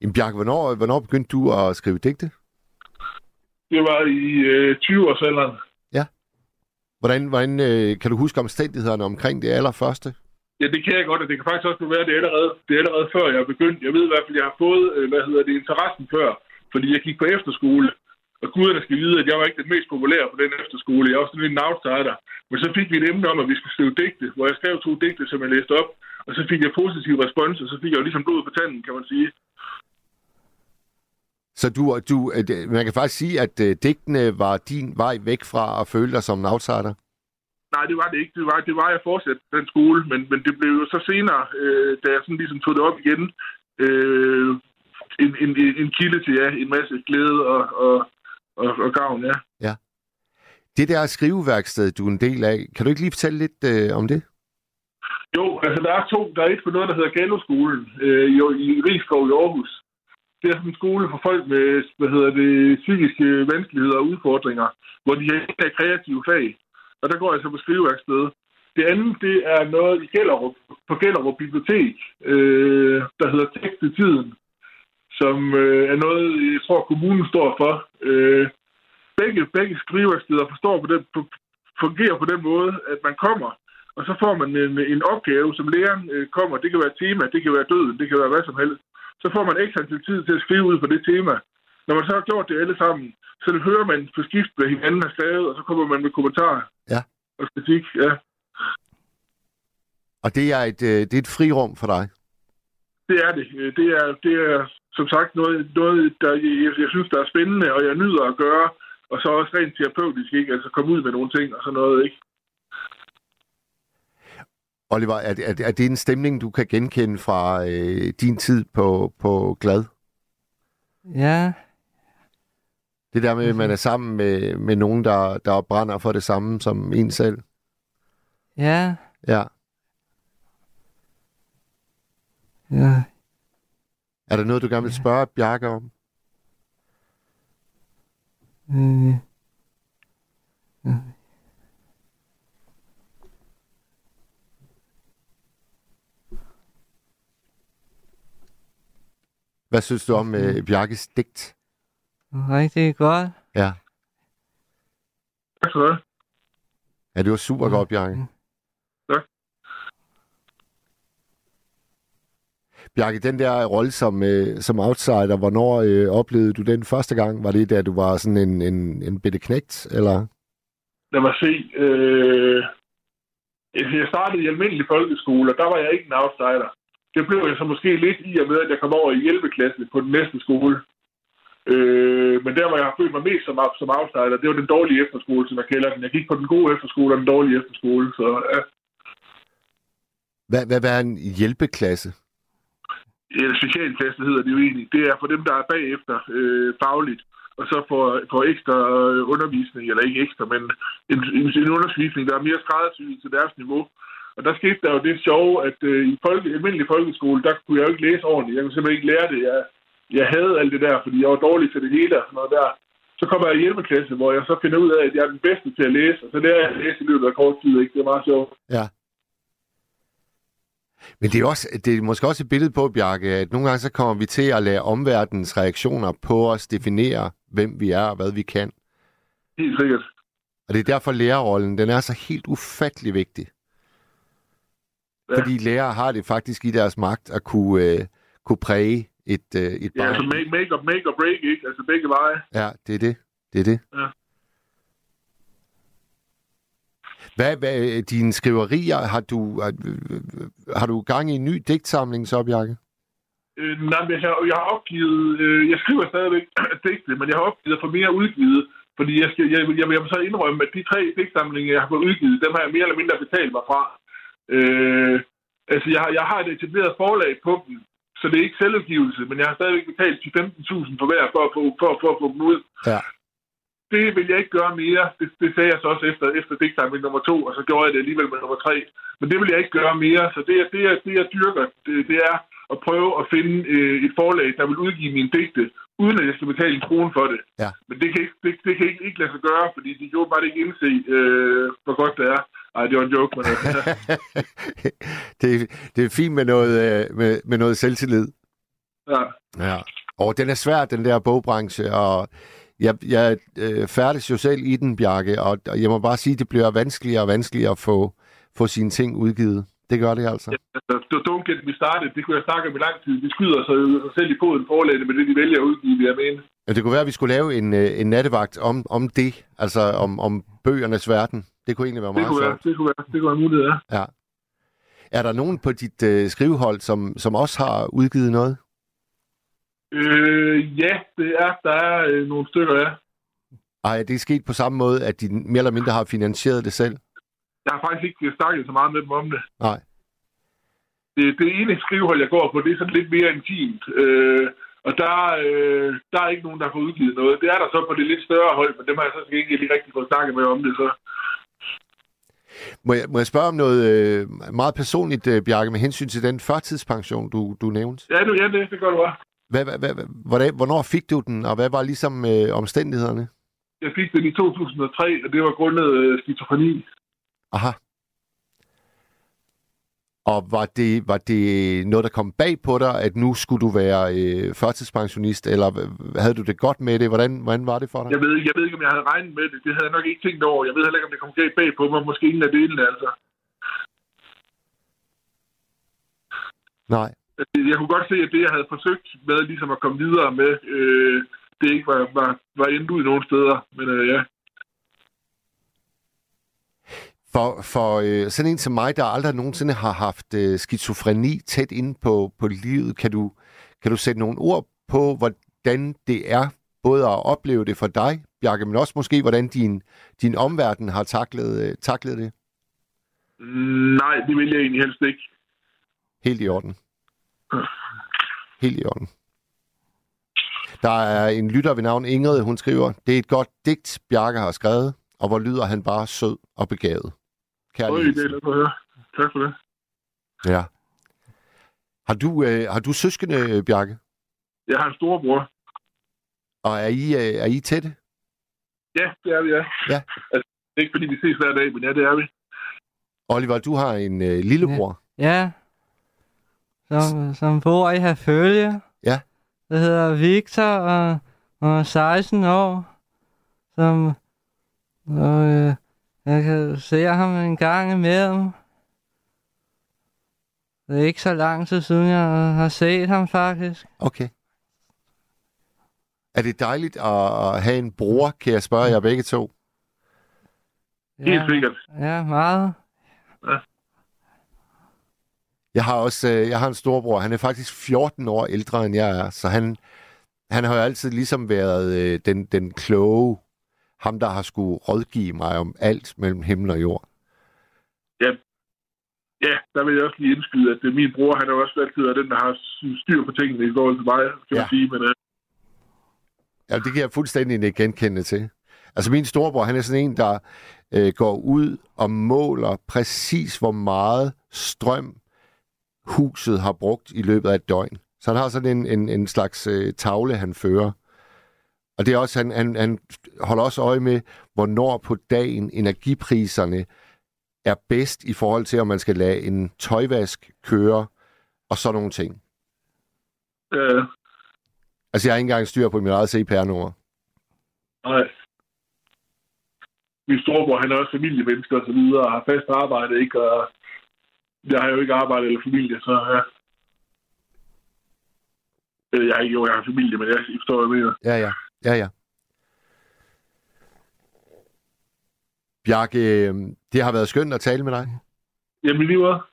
Jamen, Bjarke, hvornår begyndte du at skrive digte? Det var i 20-årsalderen. Ja. Hvordan kan du huske omstændighederne omkring det allerførste? Ja, det kan jeg godt, og det kan faktisk også være, det er allerede før jeg begyndte. Jeg ved i hvert fald, jeg har fået, interessen før, fordi jeg gik på efterskole. Og guderne skal vide, at jeg var ikke den mest populære på den efterskole. Jeg var sådan en outsider. Men så fik vi et emne om, at vi skulle skrive digte, hvor jeg skrev 2 digte, som jeg læste op. Og så fik jeg positiv respons, og så fik jeg jo ligesom blod på tanden, kan man sige. Så man kan faktisk sige, at digtene var din vej væk fra at føle dig som en outsider? Nej, det var det ikke. Det var jeg fortsat den skole, men det blev jo så senere, da jeg sådan ligesom tog det op igen, en kilde til en masse glæde og gavn, ja. Ja. Det der skriveværksted, du er en del af, kan du ikke lige fortælle lidt om det? Jo, altså der er to. Der er et på noget, der hedder Galloskolen i Risskov i Aarhus. Det er sådan en skole for folk med, psykiske vanskeligheder og udfordringer, hvor de har kreative fag. Og der går jeg så på skriveværkstedet. Det andet, det er noget i Gellerup, på Gellerup Bibliotek, der hedder Tekst i Tiden, som er noget, jeg tror, kommunen står for. Begge skriveværksteder fungerer på den måde, at man kommer, og så får man en opgave, som læreren kommer. Det kan være et tema, det kan være døden, det kan være hvad som helst. Så får man ekstra tid til at skrive ud på det tema. Når man så har gjort det alle sammen, så hører man på skift, hvad hinanden har skrevet, og så kommer man med kommentarer og kritik. Ja. Og det er et frirum for dig? Det er det. Det er som sagt noget der jeg synes, der er spændende, og jeg nyder at gøre, og så også rent terapeutisk, ikke? Altså komme ud med nogle ting og sådan noget, ikke? Oliver, er det en stemning, du kan genkende fra din tid på Glad? Ja. Det der med, at man er sammen med nogen, der brænder for det samme som en selv. Ja. Ja. Ja. Er der noget, du gerne vil spørge Bjarke om? Ja. Hvad synes du om Bjarkes digt? Rigtig godt. Ja. Tak for det. Ja, det var super godt, Bjarke. Ja. Bjarke, den der rolle som outsider, hvornår oplevede du den første gang? Var det, da du var sådan en bitte knægt, eller? Lad mig se. Jeg startede i almindelig folkeskole, og der var jeg ikke en outsider. Det blev jeg så måske lidt i og med, at jeg kom over i hjælpeklassen på den næste skole. Men der, hvor jeg har følt mig mest som outsider, det var den dårlige efterskole, som jeg kalder den. Jeg gik på den gode efterskole og den dårlige efterskole. Så, ja. Hvad er en hjælpeklasse? En specialklasse hedder det jo egentlig. Det er for dem, der er bagefter fagligt, og så får ekstra undervisning, eller ikke ekstra, men en undervisning, der er mere skræddersyet til deres niveau. Og der skete der jo det sjove, at i almindelig folkeskole, der kunne jeg jo ikke læse ordentligt. Jeg kunne simpelthen ikke lære det. Jeg havde alt det der, fordi jeg var dårlig til det hele og sådan noget der. Så kommer jeg i hjælpeklasse, hvor jeg så finder ud af, at jeg er den bedste til at læse. Og så lærer jeg at læse i løbet af kort tid, ikke? Det er meget sjovt. Ja. Men det er måske også et billede på, Bjarke, at nogle gange så kommer vi til at lade omverdens reaktioner på os definere, hvem vi er og hvad vi kan. Helt sikkert. Og det er derfor lærerrollen, den er så helt ufattelig vigtig. Fordi lærere har det faktisk i deres magt at kunne præge et barn. Ja, så altså make or break, ikke? Altså begge veje. Ja, det er det. Ja. Hvad dine skriverier? Har du gang i en ny digtsamling så, Bjarke? Nej, men jeg har opgivet... jeg skriver stadigvæk digte, men jeg har opgivet for mere udgivet. Fordi jeg vil så indrømme, at de 3 digtsamlinger, jeg har fået udgivet, dem har jeg mere eller mindre betalt mig fra. Altså jeg har et etableret forlag på dem, så det er ikke selvudgivelse, men jeg har stadigvæk betalt 15.000 for hver for at få dem ud. Ja. Det vil jeg ikke gøre mere. Det sagde jeg så også efter digtsamling nummer 2, og så gjorde jeg det alligevel med nummer 3. Men det vil jeg ikke gøre mere, så det jeg dyrker, det er at prøve at finde et forlag, der vil udgive mine digte, uden at jeg skal betale en krone for det. Ja. Men det kan ikke lade sig gøre, fordi de kan jo bare ikke indse, hvor godt det er. Ej, det var en joke, men det er fint med noget selvtillid. Ja. Ja. Og den er svær, den der bogbranche, og jeg færdes jo selv i den, Bjarke, og jeg må bare sige, det bliver vanskeligere og vanskeligere at få sine ting udgivet. Det gør det altså. Ja, altså don't get me started. Det kunne jeg snakke om i lang tid. De skyder sig selv i foden forlænet med det, de vælger at udgive, vil jeg mene. Ja, det kunne være, at vi skulle lave en nattevagt om det, altså om bøgernes verden. Det kunne egentlig være meget sjovt. Det kunne være muligt, ja. Ja. Er der nogen på dit skrivehold, som også har udgivet noget? Ja, der er nogle stykker, ja. Ej, det er sket på samme måde, at de mere eller mindre har finansieret det selv? Jeg har faktisk ikke snakket så meget med dem om det. Nej. Det ene skrivehold, jeg går på, det er sådan lidt mere intimt. Og der er ikke nogen, der har fået udgivet noget. Det er der så på det lidt større hold, men dem har jeg så ikke lige rigtig fået snakket med om det. Så. Må jeg spørge om noget meget personligt, Bjarke, med hensyn til den førtidspension, du nævnte? Ja, det gør du bare. Hvornår fik du den, og hvad var ligesom omstændighederne? Jeg fik den i 2003, og det var grundet skizofreni. Aha. Og var det noget, der kom bag på dig, at nu skulle du være førtidspensionist, eller havde du det godt med det? Hvordan var det for dig? Jeg ved ikke, om jeg havde regnet med det. Det havde jeg nok ikke tænkt over. Jeg ved heller ikke, om det kom galt bag på mig. Måske ingen af delene, altså. Nej. Jeg kunne godt se, at det, jeg havde forsøgt med ligesom at komme videre med, det ikke var endt ud nogen steder. Men ja. For sådan en som mig, der aldrig nogensinde har haft skizofreni tæt inde på livet, kan du sætte nogle ord på, hvordan det er både at opleve det for dig, Bjarke, men også måske, hvordan din omverden har taklet det? Nej, det vil jeg egentlig helst ikke. Helt i orden. Helt i orden. Der er en lytter ved navn Ingrid, hun skriver, det er et godt digt, Bjarke har skrevet, og hvor lyder han bare sød og begavet. Tak for det. Ja. Har du søskende, Bjarke? Jeg har en storebror. Og er I tætte? Ja, det er vi, ja. Altså, ikke fordi vi ses hver dag, men ja, det er vi. Oliver, du har en lillebror. Ja. Som bor i Herfølge. Ja. Det hedder Victor og 16 år. Og jeg kan se ham en gang imellem. Det er ikke så lang tid siden, jeg har set ham faktisk. Okay. Er det dejligt at have en bror, kan jeg spørge jer begge to? Ja, helt sikkert. Ja, meget. Ja. Jeg har en storbror, han er faktisk 14 år ældre end jeg er, så han har jo altid ligesom været den kloge, ham der har skulle rådgive mig om alt mellem himmel og jord. Ja, der vil jeg også lige indskyde, at min bror, han er også altid den, der har styr på tingene i forhold til mig, kan man sige. Men, ja, det kan jeg fuldstændig genkende til. Altså min storebror, han er sådan en, der går ud og måler præcis, hvor meget strøm huset har brugt i løbet af et døgn. Så han har sådan en slags tavle, han fører. Og det er også, han holder også øje med, hvornår på dagen energipriserne er bedst i forhold til, om man skal lade en tøjvask køre og sådan nogle ting. Altså, jeg har ikke engang styr på mit eget CPR-nummer. Nej. Min storebror, han er også familiemennesker og så videre, og har fast arbejde, ikke? Og jeg har jo ikke arbejde eller familie, så ja. Jeg har familie, men jeg forstår, hvad jeg mener. Ja. Bjarke, det har været skønt at tale med dig. Jamen, lige var.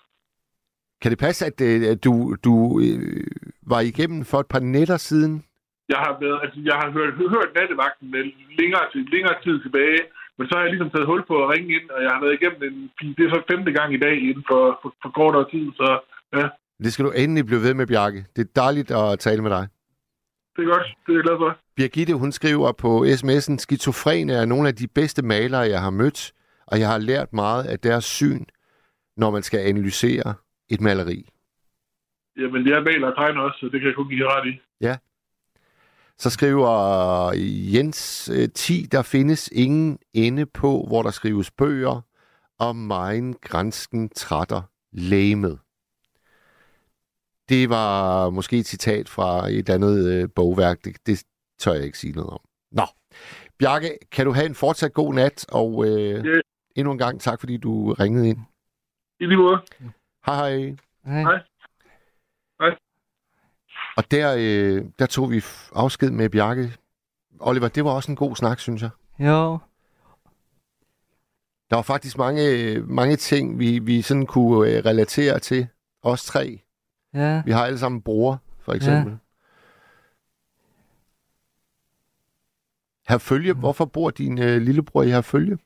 Kan det passe, at du var igennem for et par nætter siden? Jeg har hørt Nattevagten længere tid tilbage, men så har jeg ligesom taget hul på at ringe ind, og jeg har været igennem det er så 5. gang i dag inden for kortere tid, så ja. Det skal du endelig blive ved med, Bjarke. Det er dejligt at tale med dig. Det er godt. Det er jeg glad for. Birgitte, hun skriver på sms'en, skizofrene er nogle af de bedste malere, jeg har mødt, og jeg har lært meget af deres syn, når man skal analysere et maleri. Jamen, jeg maler og tegner også, så det kan jeg kun give ret i. Ja. Så skriver Jens 10, der findes ingen ende på, hvor der skrives bøger, og megen gransken trætter lægemet. Det var måske et citat fra et andet bogværk. Det tør jeg ikke sige noget om. Nå. Bjarke, kan du have en fortsat god nat, og endnu en gang tak, fordi du ringede ind. I lige måde. Hej. Hej. Og der tog vi afsked med Bjarke. Oliver, det var også en god snak, synes jeg. Jo. Der var faktisk mange ting, vi sådan kunne relatere til, os tre. Ja. Vi har alle sammen bror, for eksempel. Ja. Herfølge, hvorfor bor din lillebror i Herfølge?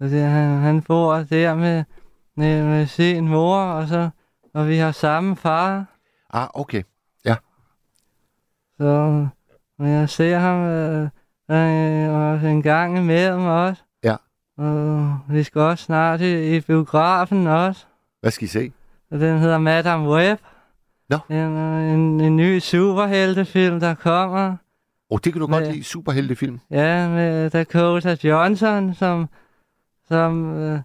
Og det, han bor der med sin mor, og vi har samme far. Ah, okay. Ja. Så jeg ser ham en gang imellem også. Ja. Og vi skal også snart i biografen også. Hvad skal I se? Den hedder Madame Web. No. En ny superheltefilm, der kommer. Det kan du godt lide, superheltefilm. Ja, med Dakota Johnson, som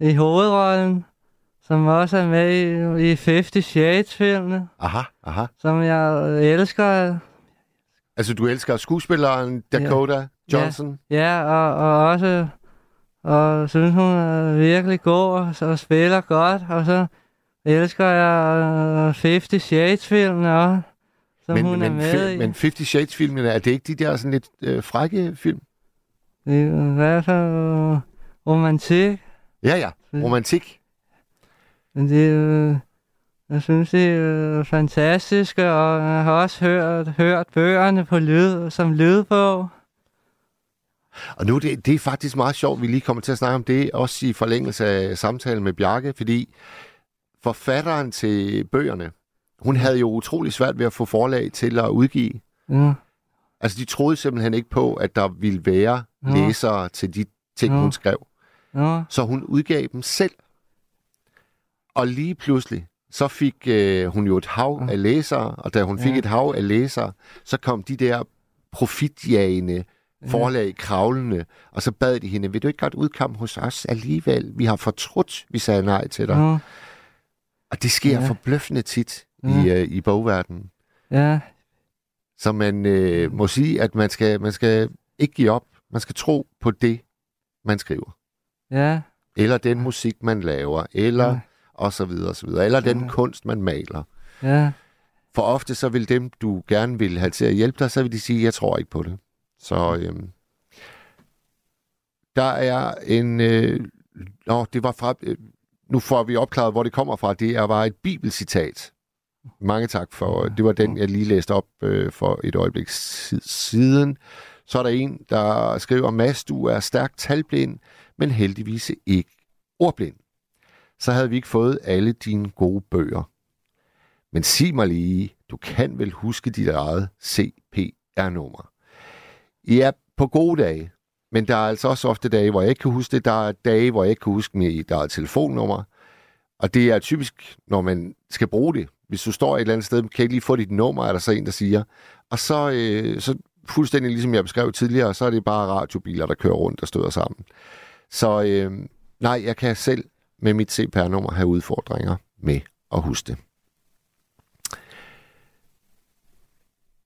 i hovedrollen, som også er med i Fifty Shades-filmene. Aha. Som jeg elsker. Altså, du elsker skuespilleren Dakota Johnson? Ja, og også... Og synes, hun er virkelig god og spiller godt, og så... elsker jeg Fifty Shades-filmene også, som hun er med i. Men Fifty Shades-filmene, er det ikke de der sådan lidt frække film? Det er i hvert fald romantik. Ja, romantik. Men det jeg synes, det er fantastiske, og jeg har også hørt bøgerne på lyd, som lydbog. Og nu, det er faktisk meget sjovt, vi lige kommer til at snakke om det, også i forlængelse af samtalen med Bjarke, fordi... forfatteren til bøgerne, hun havde jo utrolig svært ved at få forlag til at udgive. Ja. Altså, de troede simpelthen ikke på, at der ville være læsere til de ting, hun skrev. Ja. Så hun udgav dem selv. Og lige pludselig, så fik hun jo et hav af læsere, og da hun fik et hav af læsere, så kom de der profitjagende forlag kravlende, og så bad de hende, vil du ikke godt udkomme hos os alligevel? Vi har fortrudt, vi sagde nej til dig. Ja. Og det sker forbløffende tit i bogverdenen. Ja. Så man må sige, at man skal ikke give op. Man skal tro på det, man skriver. Ja. Eller den musik, man laver. Eller og så videre. Eller den kunst, man maler. Ja. For ofte så vil dem, du gerne vil have til at hjælpe dig, så vil de sige, jeg tror ikke på det. Så der er en... det var fra... nu får vi opklaret, hvor det kommer fra. Det var et bibelcitat. Mange tak for... Det var den, jeg lige læste op for et øjeblik siden. Så er der en, der skriver, Mads, du er stærkt talblind, men heldigvis ikke ordblind. Så havde vi ikke fået alle dine gode bøger. Men sig mig lige, du kan vel huske dit eget CPR-nummer. Ja, på gode dage. Men der er altså også ofte dage, hvor jeg ikke kan huske det. Der er dage, hvor jeg ikke kan huske mere. Der er et telefonnummer. Og det er typisk, når man skal bruge det. Hvis du står et eller andet sted, kan ikke lige få dit nummer, er der så en, der siger. Og så fuldstændig ligesom jeg beskrev tidligere, så er det bare radiobiler, der kører rundt og støder sammen. Så nej, jeg kan selv med mit CPR-nummer have udfordringer med at huske det.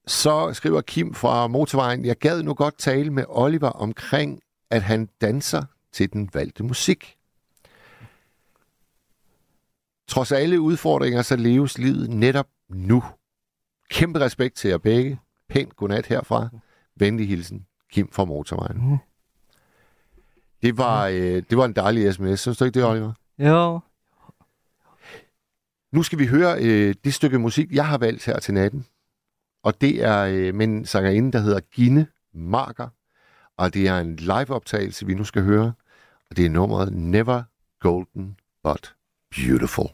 Så skriver Kim fra Motorvejen, jeg gad nu godt tale med Oliver omkring, at han danser til den valgte musik. Trods alle udfordringer, så leves livet netop nu. Kæmpe respekt til jer begge. Pænt godnat herfra. Venlig hilsen, Kim fra Motorvejen. Det var en dejlig sms. Synes du ikke det, Oliver? Jo. Nu skal vi høre det stykke musik, jeg har valgt her til natten. Og det er med en sangerinde, der hedder Gine Marker. Og det er en liveoptagelse, vi nu skal høre. Og det er nummeret Never Golden But Beautiful.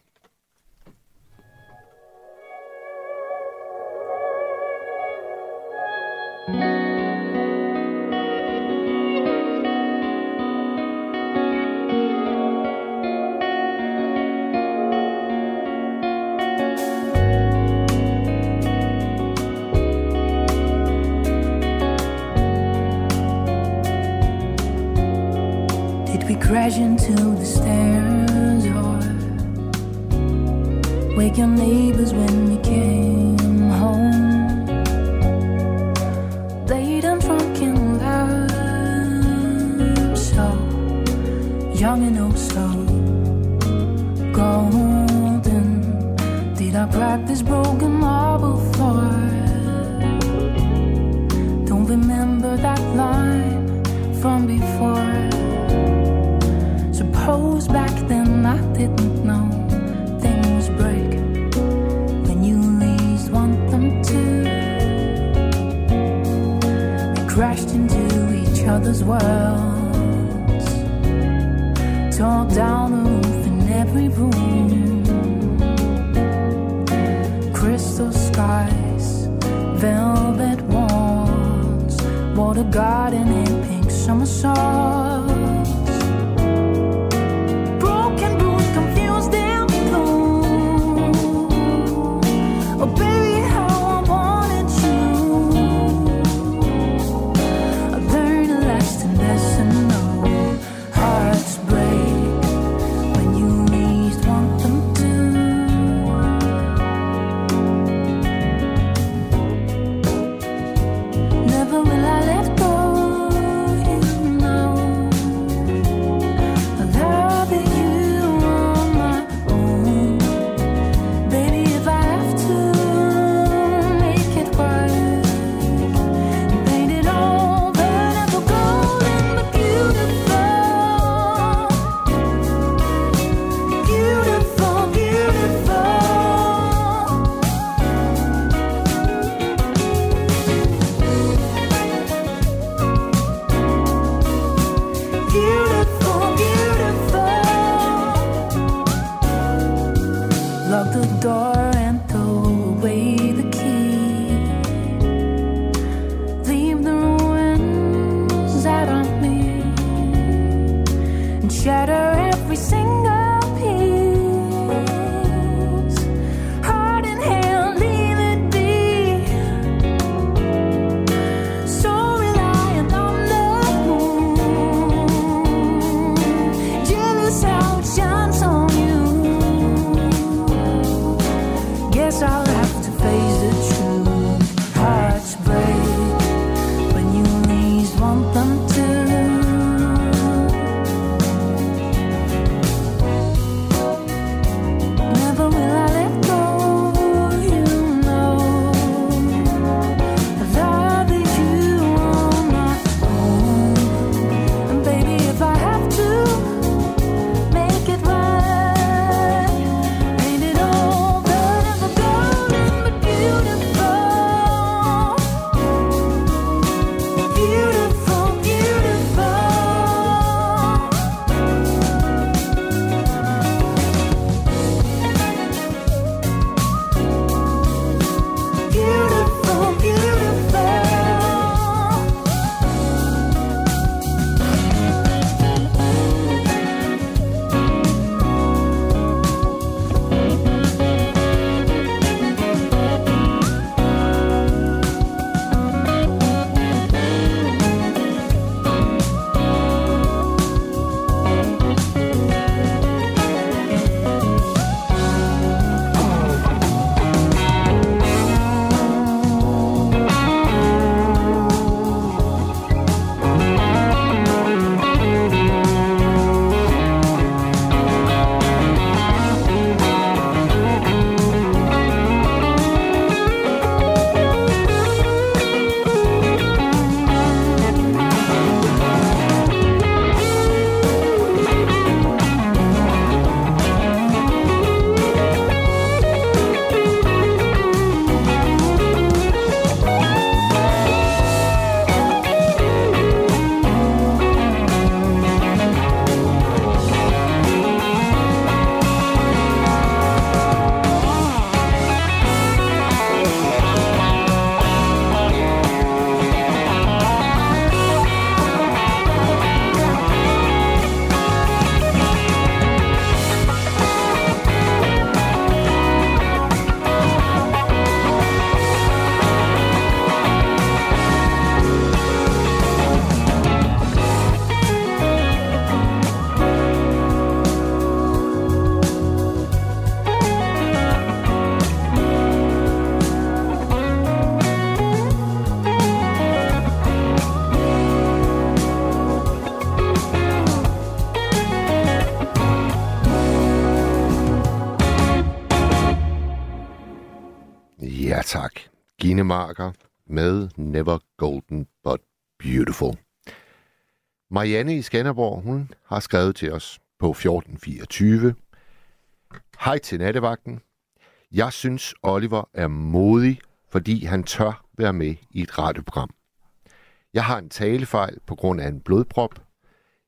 Crash into the stairs or wake your neighbors when you came home. They done fucking love so young and oh so golden. Did I practice broken marble for? Don't remember that line from before. Suppose back then I didn't know things break when you least want them to. We crashed into each other's worlds, tore down the roof in every room. Crystal skies, velvet walls, water garden in pink somersaults. Broken bones, confused and blue. Oh baby, how I wanted you. I learned a lasting lesson. No, hearts break when you least want them to. Never will I let go. Marker med Never Golden But Beautiful. Marianne i Skanderborg, hun har skrevet til os på 1424. Hej til Nattevagten. Jeg synes, Oliver er modig, fordi han tør være med i et radioprogram. Jeg har en talefejl på grund af en blodprop.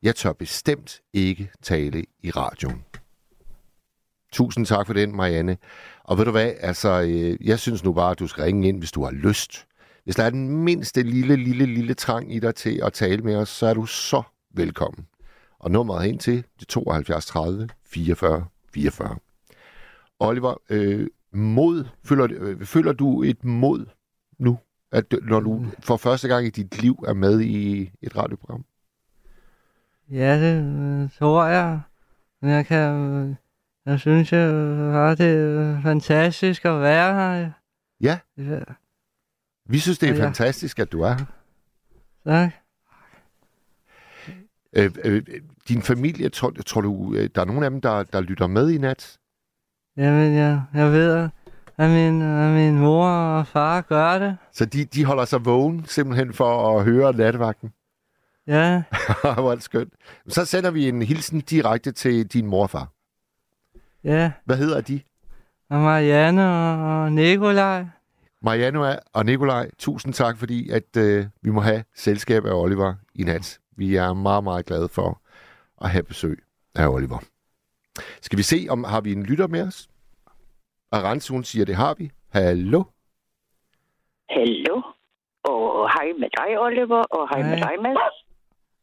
Jeg tør bestemt ikke tale i radioen. Tusind tak for den, Marianne. Og ved du hvad, altså, jeg synes nu bare, at du skal ringe ind, hvis du har lyst. Hvis der er den mindste lille trang i dig til at tale med os, så er du så velkommen. Og nummeret ind til, det er 72 30 44 44. Oliver, føler du et mod nu, at, når du for første gang i dit liv er med i et radioprogram? Ja, det tror jeg. Jeg synes, at det er fantastisk at være her. Ja. Vi synes, det er fantastisk, at du er her. Tak. Din familie, tror du, der er nogen af dem, der lytter med i nat? Jamen, jeg ved, at min mor og far gør det. Så de holder sig vågen simpelthen for at høre Nattevagten? Ja. Hvor er det skønt. Så sender vi en hilsen direkte til din mor og far. Ja. Hvad hedder de? Marianne og Nikolaj. Marianne og Nikolaj, tusind tak, fordi at, vi må have selskab af Oliver i nat. Vi er meget, meget glade for at have besøg af Oliver. Skal vi se, om har vi en lytter med os? Arantz, hun siger, det har vi. Hallo? Hallo? Og hej med dig, Oliver, og hej med dig, Mads.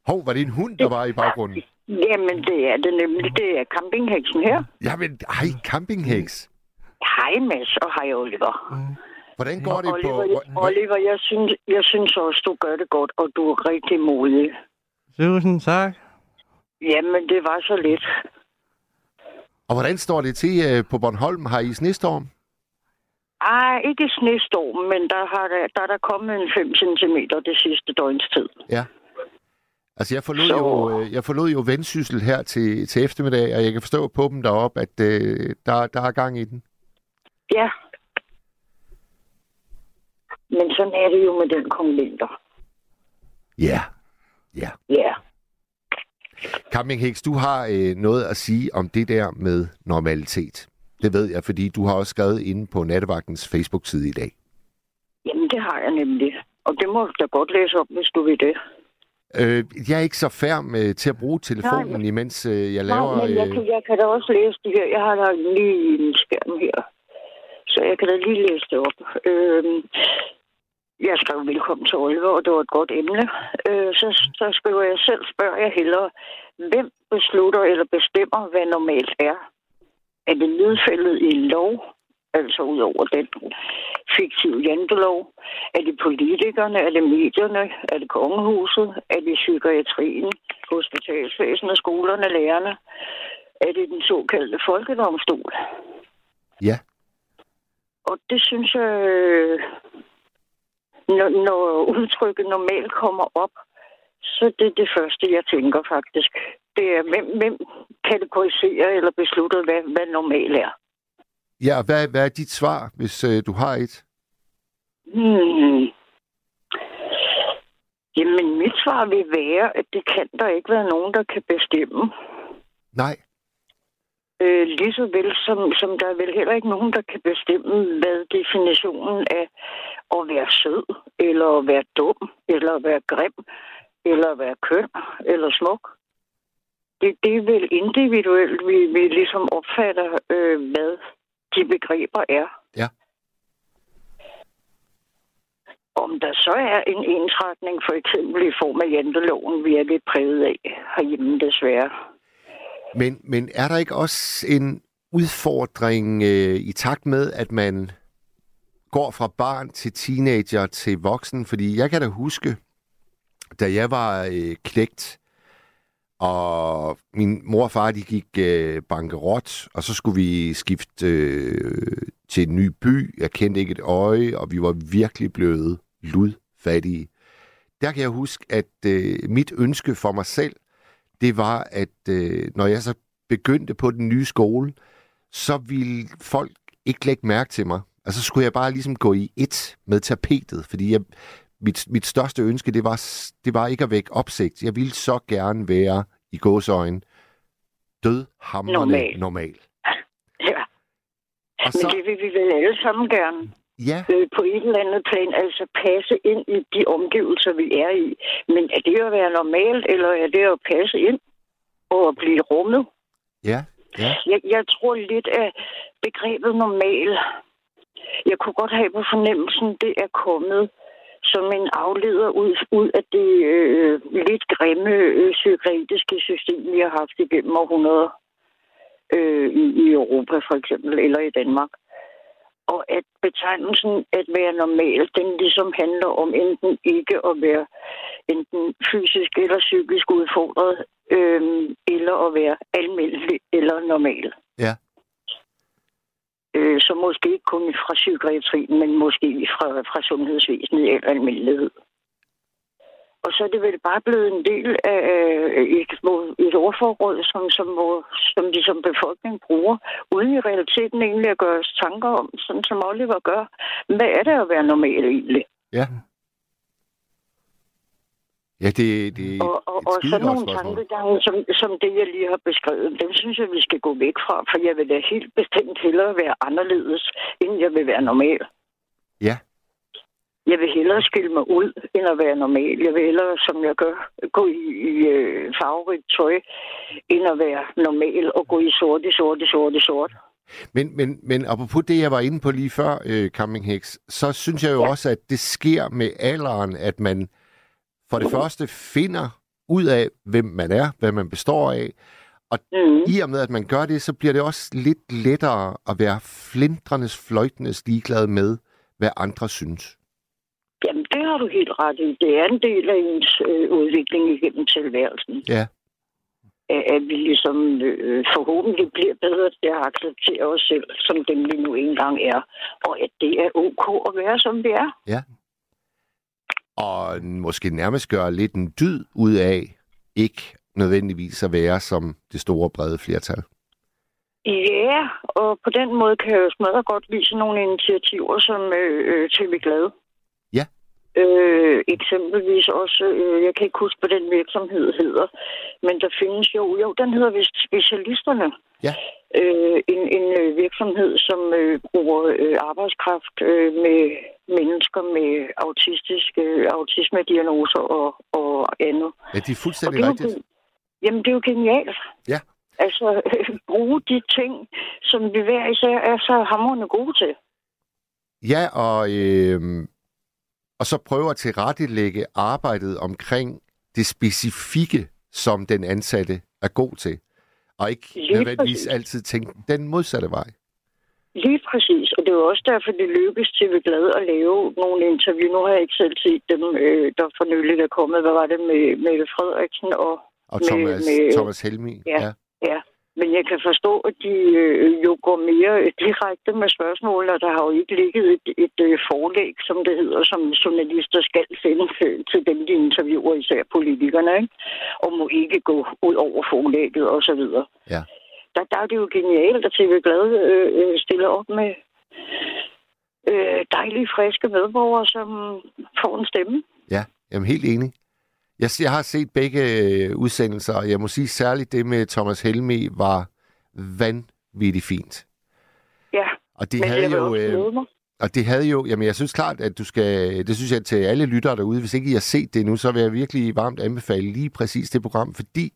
Hov, var det en hund, der var i baggrunden? Jamen, det er det nemlig. Det er campinghæksen her. Jamen, hej campinghæks. Hej, Mads, og hej, Oliver. Hvordan går det Oliver, på... Oliver, jeg synes også, du gør det godt, og du er rigtig modig. Tusind tak. Jamen, det var så lidt. Og hvordan står det til på Bornholm? Har I snestorm? Ej, ikke snestorm, men der er kommet en 5 cm det sidste døgns tid. Ja. Altså, jeg forlod jo Vendsyssel her til eftermiddag, og jeg kan forstå på dem deroppe, at der er gang i den. Ja. Men sådan er det jo med den kong vinter. Ja. Campinghæks, du har noget at sige om det der med normalitet. Det ved jeg, fordi du har også skrevet inde på Nattevagtens Facebook-side i dag. Jamen, det har jeg nemlig. Og det må du da godt læse op, hvis du vil det. Jeg er ikke så færm til at bruge telefonen, imens jeg laver... Nej, men jeg kan da også læse det her. Jeg har da lige en skærm her. Så jeg kan da lige læse det op. Jeg skrev velkommen til Oliver, og det var et godt emne. Så skriver jeg selv, spørger jeg hellere, hvem beslutter eller bestemmer, hvad normalt er? Er det nedfældet i lov, altså ud over den fiktive jantelov? Er det politikerne? Er det medierne? Er det kongehuset? Er det psykiatrien, hospitalsvæsenet, skolerne, lærerne? Er det den såkaldte folkedomstol? Ja. Og det synes jeg, når udtrykket normalt kommer op, så det er det første, jeg tænker faktisk. Det er, hvem kategoriserer eller beslutter, hvad normalt er. Ja, hvad er dit svar, hvis du har et? Jamen, mit svar vil være, at det kan der ikke være nogen, der kan bestemme. Nej. Lige så vel som der er vel heller ikke nogen, der kan bestemme, hvad definitionen af at være sød, eller at være dum, eller at være grim, eller at være køn, eller smuk. Det er vel individuelt, vi ligesom opfatter, hvad de begreber er. Ja. Om der så er en ensretning, for eksempel i form af janteloven, vi er lidt præget af herhjemme desværre. Men er der ikke også en udfordring i takt med, at man går fra barn til teenager til voksen? Fordi jeg kan da huske, da jeg var knægt, og min mor og far, de gik bankerot, og så skulle vi skifte til en ny by. Jeg kendte ikke et øje, og vi var virkelig blevet ludfattige. Der kan jeg huske, at mit ønske for mig selv, det var, at når jeg så begyndte på den nye skole, så ville folk ikke lægge mærke til mig. Og så skulle jeg bare ligesom gå i ét med tapetet, fordi mit største ønske, det var ikke at vække opsigt. Jeg ville så gerne være, i gåseøjne, dødhamrende normal. Ja. Men så, det vil vi vel alle sammen gerne. ja. På et eller andet plan, altså passe ind i de omgivelser, vi er i. Men er det at være normalt, eller er det at passe ind og at blive rummet? Ja, ja. Jeg tror lidt af begrebet normal. Jeg kunne godt have på fornemmelsen, det er kommet som en afleder ud af det lidt grimme psykiatriske system, vi har haft igennem århundreder i Europa for eksempel, eller i Danmark. Og at betegnelsen at være normal, den ligesom handler om enten ikke at være enten fysisk eller psykisk udfordret, eller at være almindelig eller normal. Ja. Så måske ikke kun fra psykiatrien, men måske fra sundhedsvæsenet eller almindelighed. Og så er det vel bare blevet en del af et ordforråd, som de som befolkning bruger, uden i realiteten egentlig at gøre os tanker om, sådan som Oliver gør. Hvad er det at være normal egentlig? Ja. Ja, det er og sådan nogle tankegange, som det, jeg lige har beskrevet, dem synes jeg, vi skal gå væk fra, for jeg vil da helt bestemt hellere være anderledes, end jeg vil være normal. Ja. Jeg vil hellere skille mig ud, end at være normal. Jeg vil hellere, som jeg gør, gå i farverigt tøj, end at være normal og gå i sort. Men apropos det, jeg var inde på lige før, Campinghæks, så synes jeg jo også, at det sker med alderen, at man for det første finder ud af, hvem man er, hvad man består af. Og i og med, at man gør det, så bliver det også lidt lettere at være flintrenes, fløjtenes ligeglade med, hvad andre synes. Jamen, det har du helt ret i. Det er en del af ens udvikling igennem tilværelsen. Ja. At vi ligesom forhåbentlig bliver bedre til at acceptere os selv, som dem vi nu engang er. Og at det er ok at være, som vi er. Ja. Og måske nærmest gøre lidt en dyd ud af ikke nødvendigvis at være som det store, brede flertal. Ja, og på den måde kan jeg jo smadre godt vise nogle initiativer, som til vi glade. Ja. Eksempelvis også, jeg kan ikke huske, hvad den virksomhed hedder, men der findes jo den hedder vist Specialisterne. Ja. En virksomhed, som bruger arbejdskraft med mennesker med autisme-diagnoser og andet. Ja, det er fuldstændig rigtigt. Jamen, det er jo genialt. Ja. Altså, bruge de ting, som vi hver især er så hamrende gode til. Ja, og så prøver at tilrettelægge arbejdet omkring det specifikke, som den ansatte er god til. Og ikke nødvendigvis altid tænke den modsatte vej. Lige præcis. Og det er jo også derfor, det lykkes til, at vi er glade at lave nogle interview. Nu har jeg ikke selv set dem, der for nylig er kommet. Hvad var det med Mette Frederiksen og Thomas Helmin? Ja. Men jeg kan forstå, at de jo går mere direkte med spørgsmål, og der har jo ikke ligget et forlæg, som det hedder, som journalister skal sende til dem, de interviewer, især politikerne, ikke? Og må ikke gå ud over forlægget osv. Ja. Der er det jo genialt, at TV Glad stiller op med dejlige, friske medborgere, som får en stemme. Ja, jeg er helt enig. Jeg har set begge udsendelser, og jeg må sige, særligt det med Thomas Helmi var vanvittigt fint. Ja, og det havde jo, jamen jeg synes klart, at det synes jeg til alle lyttere derude, hvis ikke I har set det nu, så vil jeg virkelig varmt anbefale lige præcis det program, fordi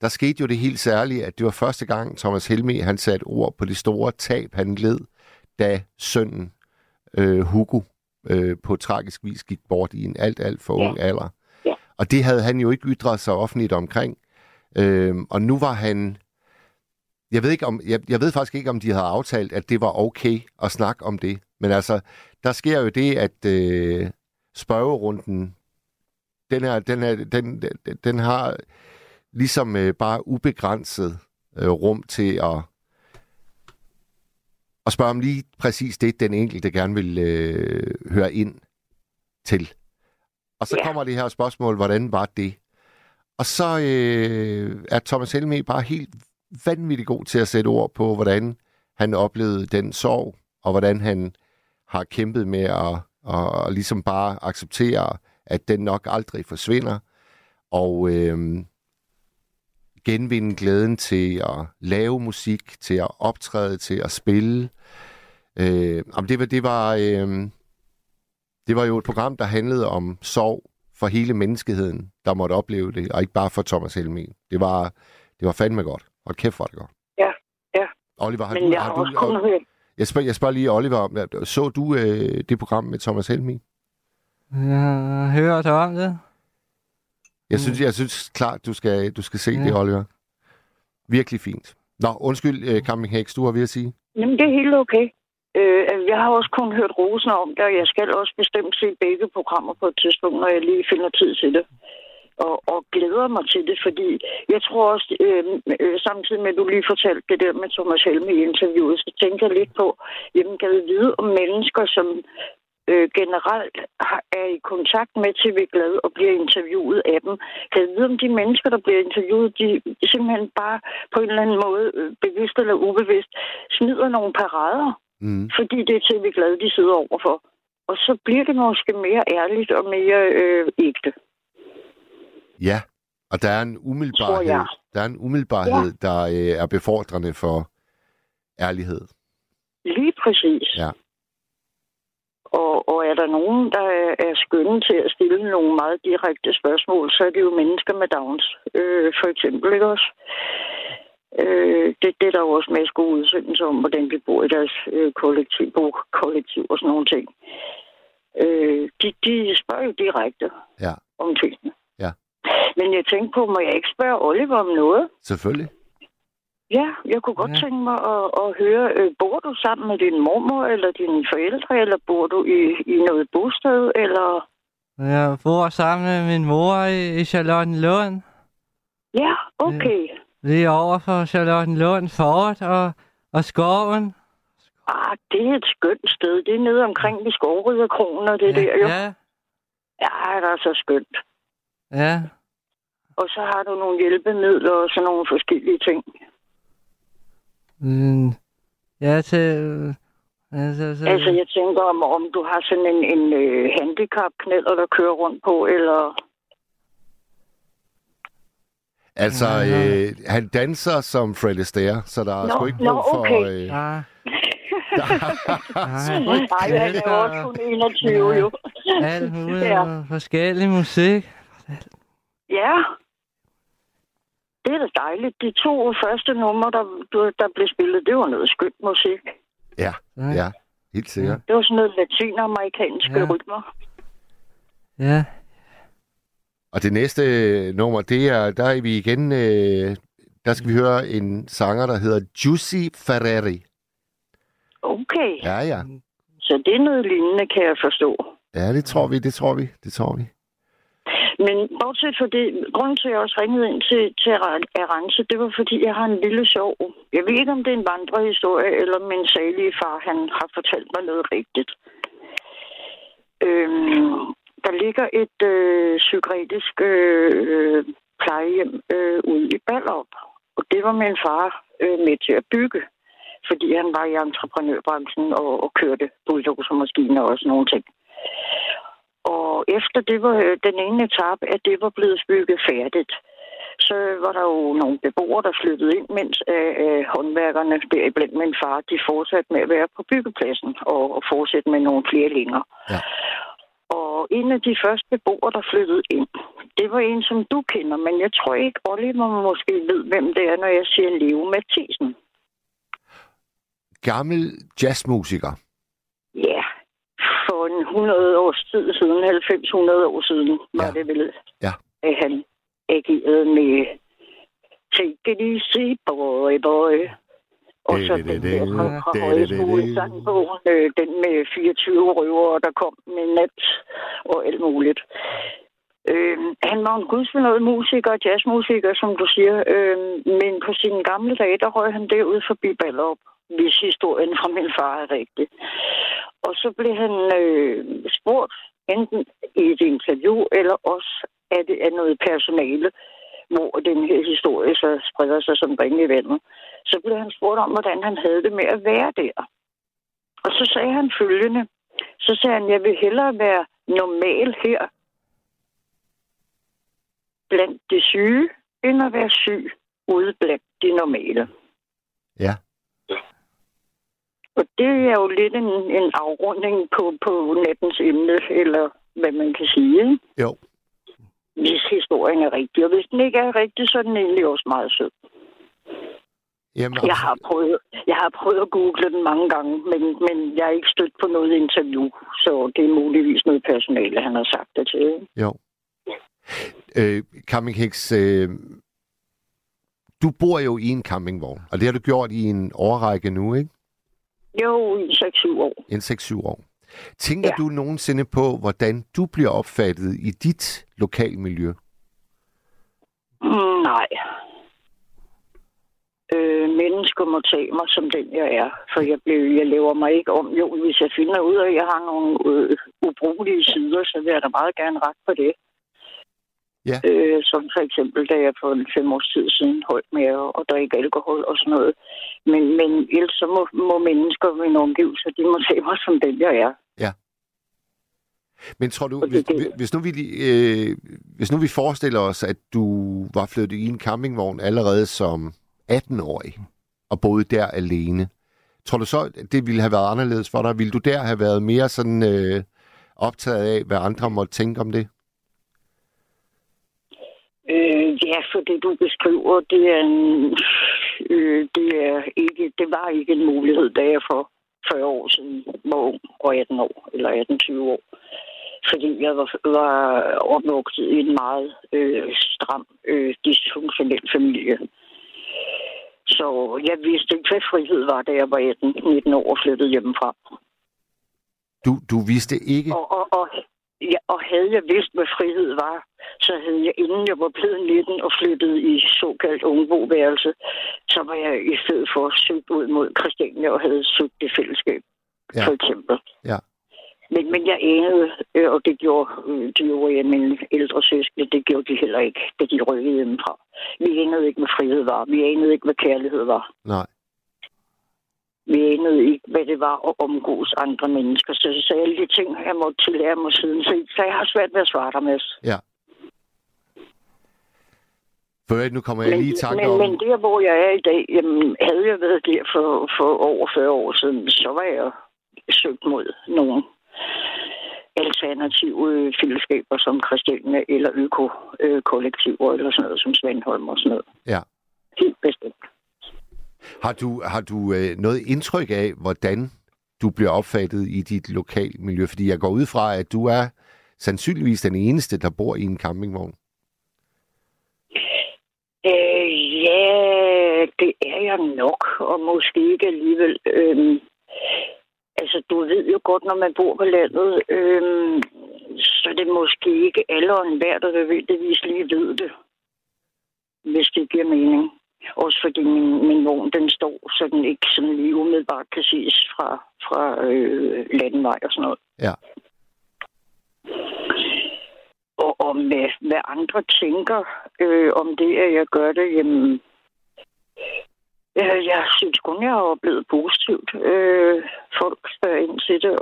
der skete jo det helt særlige, at det var første gang Thomas Helmi, han satte ord på det store tab, han led, da sønnen Hugo på tragisk vis gik bort i en alt for ung alder. Og det havde han jo ikke ytret sig offentligt omkring. Og nu var han... Jeg ved faktisk ikke, om de havde aftalt, at det var okay at snakke om det. Men altså, der sker jo det, at spørgerunden, den har ligesom bare ubegrænset rum til at spørge om lige præcis det, den enkelte gerne vil høre ind til. Og så kommer det her spørgsmål, hvordan var det? Og så er Thomas Helmi bare helt vanvittigt god til at sætte ord på, hvordan han oplevede den sorg, og hvordan han har kæmpet med at ligesom bare acceptere, at den nok aldrig forsvinder, og genvinde glæden til at lave musik, til at optræde, til at spille, Det var jo et program, der handlede om sorg for hele menneskeheden, der måtte opleve det, og ikke bare for Thomas Helmin. Det var fandme godt. Og kæft var det godt. Ja, ja. Oliver, jeg spørger lige Oliver, så du det program med Thomas Helmin? Jeg hørte om det. Jeg synes klart, du skal se det, Oliver. Virkelig fint. Nå, undskyld, Campinghæks, du har ved at sige. Jamen, det er helt okay. Jeg har også kun hørt rosen om det, og jeg skal også bestemt se begge programmer på et tidspunkt, når jeg lige finder tid til det. Og glæder mig til det, fordi jeg tror også, samtidig med at du lige fortalte det der med Thomas Helme i interviewet, så tænker jeg lidt på, jamen, kan vi vide om mennesker, som generelt er i kontakt med TV Glad og bliver interviewet af dem. Kan jeg vide, om de mennesker, der bliver interviewet, de simpelthen bare på en eller anden måde, bevidst eller ubevidst, smider nogle parader, fordi det er TV Glad, de sidder overfor. Og så bliver det måske mere ærligt og mere ægte. Ja, og der er en umiddelbarhed, der er befordrende for ærlighed. Lige præcis. Ja. Og er der nogen, der er skønne til at stille nogle meget direkte spørgsmål, så er det jo mennesker med Downs, for eksempel, ikke også? Det er der jo også masser af gode udsendelser om, hvordan de bor i deres kollektiv og sådan nogle ting. De spørger jo direkte om tingene. Ja. Men jeg tænkte på, må jeg ikke spørge Oliver om noget? Selvfølgelig. Ja, jeg kunne godt tænke mig at høre, bor du sammen med din mormor eller dine forældre, eller bor du i noget bosted, eller? Jeg bor sammen med min mor i Charlottenlund. Ja, okay. Vi er over for Charlottenlund, Fortet og skoven. Ah, det er et skønt sted. Det er nede omkring de skovrydderkroner og det der, jo. Ja. Ja, det er så skønt. Ja. Og så har du nogle hjælpemidler og sådan nogle forskellige ting. Altså, jeg tænker om du har sådan en handicapknæller, der kører rundt på, eller... Altså, han danser som Fred Astaire, så der er sgu ikke brug for... Nej, han er også kun 21, jo. Alt muligt forskellig musik. Ja. Det er da dejligt. De to første numre, der blev spillet, det var noget skønt musik. Ja, helt sikkert. Det var sådan noget latinamerikanske rytmer. Ja. Og det næste nummer, det er, der er vi igen, der skal vi høre en sanger, der hedder Giusy Ferreri. Okay. Ja. Så det er noget lignende, kan jeg forstå. Ja, det tror vi. Men bortset fra det, grunden til, at jeg også ringede ind til Arance, det var, fordi jeg har en lille sorg. Jeg ved ikke, om det er en vandrehistorie, eller om min salige far, han har fortalt mig noget rigtigt. Der ligger et psykiatrisk plejehjem ude i Ballerup, og det var min far med til at bygge, fordi han var i entreprenørbranchen og kørte bulldozermaskiner og sådan nogle ting. Og efter det var den ene etape, at det var blevet bygget færdigt, så var der jo nogle beboere, der flyttede ind, mens håndværkerne, deriblandt min far, de fortsatte med at være på byggepladsen og fortsatte med nogle flere længere. Ja. Og en af de første beboere, der flyttede ind, det var en, som du kender, men jeg tror ikke, Oliver måske ved, hvem det er, når jeg siger Leo Mathisen. Gammel jazzmusiker. Ja. For en 100 års tid siden, 90-100 år siden, var det vel, at han agerede med Take it easy, boy, boy. Og så den der fra højskolesangbogen, den med 24 røvere, der kom med nat og alt muligt. Han var en gudsbenået musiker, jazzmusiker, som du siger, men på sine gamle dage, der røg han derude forbi Ballerup, hvis historien fra min far er rigtig. Og så blev han spurgt, enten i et interview, eller også af det er noget personale, hvor den her historie så spreder sig som ringe i vandet. Så blev han spurgt om, hvordan han havde det med at være der. Og så sagde han følgende. Så sagde han, jeg vil hellere være normal her blandt de syge, end at være syg ude blandt de normale. Ja. Og det er jo lidt en afrunding på nattens emne, eller hvad man kan sige. Jo. Hvis historien er rigtig, og hvis den ikke er rigtig, så er den egentlig også meget sød. Jamen, jeg har prøvet at google den mange gange, men jeg er ikke stødt på noget interview, så det er muligvis noget personale, han har sagt det til. Jo. Campinghæks, du bor jo i en campingvogn, og det har du gjort i en årrække nu, ikke? Jo, i 6-7 år. En 6-7 år. Tænker du nogensinde på, hvordan du bliver opfattet i dit lokalmiljø? Nej. Mennesker må tage mig som den, jeg er. For jeg laver mig ikke om. Jo, hvis jeg finder ud af, at jeg har nogle ubrugelige sider, så vil jeg da meget gerne rette på det. Ja. Som for eksempel, da jeg for 5 års tid siden holdt med at drikke alkohol og sådan noget. Men ellers så må mennesker med en omgivelse, de må se mig som den, jeg er. Ja. Men tror du, hvis nu vi forestiller os, at du var flyttet i en campingvogn allerede som 18-årig og boede der alene, tror du så, at det ville have været anderledes for dig? Ville du der have været mere sådan optaget af, hvad andre måtte tænke om det? Ja, for det du beskriver, det var ikke en mulighed, da jeg for 40 år siden var ung og 18 år, eller 18-20 år. Fordi jeg var opvokset i en meget stram, dysfunktionel familie. Så jeg vidste ikke, hvad frihed var, da jeg var 18-19 år og flyttede hjemmefra. Du vidste ikke? Ja, og havde jeg vidst, hvad frihed var, så havde jeg, inden jeg var blevet 19 og flyttede i såkaldt ungeboværelse, så var jeg i stedet for søgt ud mod Christiania og havde søgt det fællesskab, for eksempel. Ja. Men jeg anede, og det gjorde de øvrige af mine ældre søskende, det gjorde de heller ikke, da de rykkede hjemmefra. Vi anede ikke, hvad frihed var. Vi anede ikke, hvad kærlighed var. Nej. Vi anede ikke, hvad det var at omgås andre mennesker. Så alle de ting, jeg måtte tillære mig siden, så jeg har svært ved at svare dig, Mads. Ja. Før nu kommer jeg lige i tanke om... Men der, hvor jeg er i dag, jamen, havde jeg været der for over 40 år siden, så var jeg søgt mod nogle alternative fællesskaber som Christiania eller øko-kollektiver eller sådan noget, som Svendholm og sådan noget. Ja. Helt bestemt. Har du noget indtryk af, hvordan du bliver opfattet i dit lokalmiljø? Fordi jeg går ud fra, at du er sandsynligvis den eneste, der bor i en campingvogn. Ja, det er jeg nok, og måske ikke alligevel. Altså, du ved jo godt, når man bor på landet, så det er måske ikke alle og enhver, der nødvendigvis lige ved det, hvis det giver mening. Også fordi min vogn, den står, så den ikke sådan lige umiddelbart kan ses fra landvej og sådan noget. Ja. Og om hvad andre tænker om det, at jeg gør det, jamen... Jeg synes kun, jeg har oplevet positivt. Folk spørger ind til det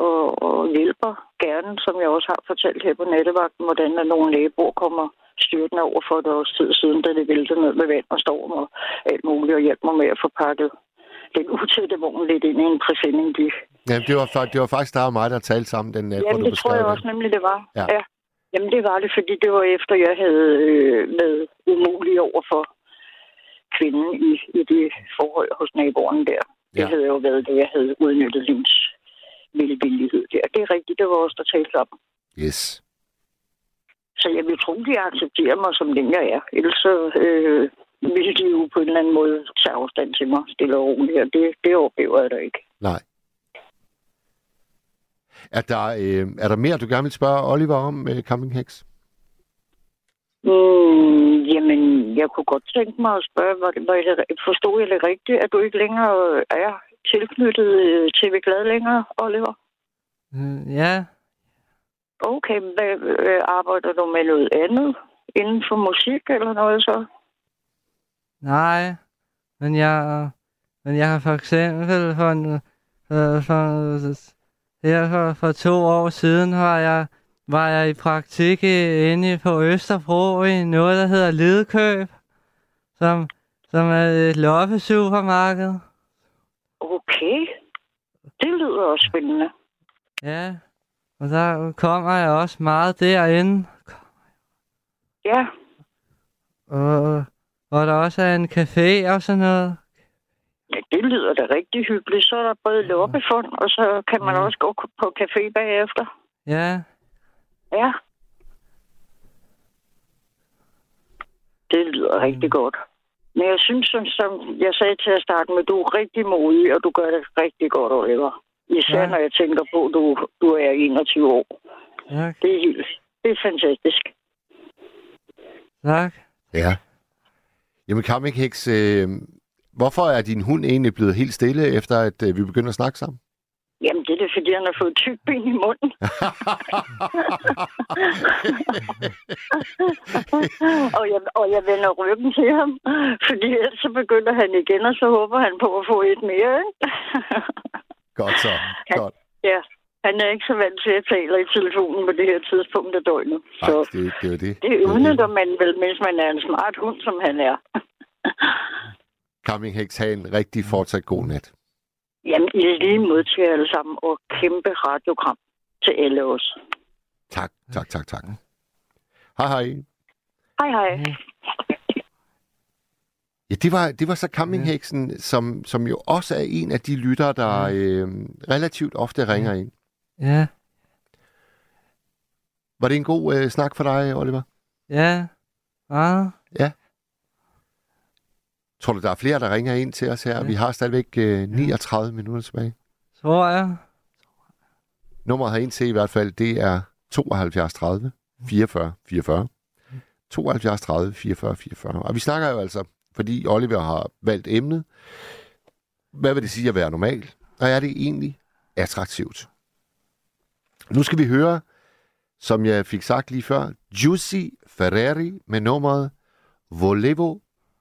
og hjælper gerne, som jeg også har fortalt her på Nattevagten, hvordan der nogle naboer kommer styrtende over for et års tid siden, da det væltede ned med vand og storm og alt muligt, og hjælper mig med at få pakket den utætte vogn lidt ind i en præsending. Jamen, det var faktisk der og mig, der talte sammen den nat, hvor du beskrev det. Jamen, det tror jeg også nemlig, det var. Ja. Ja. Jamen, det var det, fordi det var efter, jeg havde været umulig overfor kvinden i det forhold hos naboerne der. Det havde jo været det, jeg havde udnyttet livs velvillighed der. Det er rigtigt, det var også der talte om. Yes. Så jeg vil tro, de accepterer mig som den, jeg er. Ellers så ville de jo på en eller anden måde tage afstand til mig stille og roligt, og det oplever jeg da ikke. Nej. Er der mere, du gerne vil spørge Oliver om, Campinghæks? Jamen, jeg kunne godt tænke mig at spørge, forstod jeg det rigtigt, at du ikke længere er tilknyttet til Glad længere, Oliver? Ja. Okay, arbejder du med noget andet inden for musik eller noget så? Nej, men jeg har for eksempel for 2 år siden var jeg i praktik inde på Østerbro i noget, der hedder Ledekøb, som er et loppesupermarked. Okay. det lyder også spændende. Ja, og der kommer jeg også meget derinde. Ja. Og hvor der også er en café og sådan noget. Ja, det lyder da rigtig hyggeligt. Så er der både loppefund, og så kan man også gå på café bagefter. Ja. Ja. Det lyder rigtig godt. Men jeg synes, som jeg sagde til at starte med, du er rigtig modig, og du gør det rigtig godt, Oliver. Især når jeg tænker på, at du er 21 år. Tak. Det er fantastisk. Tak. Ja. Jamen, Campinghæks, hvorfor er din hund egentlig blevet helt stille, efter at vi begynder at snakke sammen? Jamen, det er fordi, han har fået tyk ben i munden. og jeg vender ryggen til ham, fordi ellers så begynder han igen, og så håber han på at få et mere, ikke? Godt så. Godt. Ja, han er ikke så vant til at tale i telefonen på det her tidspunkt af døgnet. Ej, så det udnytter man vel, mens man er en smart hund, som han er. Campinghæks, have en rigtig fortsat god nat. Jamen, I lige måde til alle sammen, og kæmpe radiogram til alle os. Tak. Hej. Hej. Ja, det var så Campinghæksen, som jo også er en af de lyttere, der relativt ofte ringer ind. Ja. Var det en god snak for dig, Oliver? Ja. Meget. Ja. Tror du, der er flere, der ringer ind til os her? Ja. Vi har stadigvæk 39 minutter tilbage. Tror jeg. Nummeret herind til i hvert fald, det er 72 30 44 44. 72 30 44 44. Og vi snakker jo altså, fordi Oliver har valgt emnet. Hvad vil det sige at være normal? Og er det egentlig attraktivt? Nu skal vi høre, som jeg fik sagt lige før, Giusy Ferreri med nummeret Volevo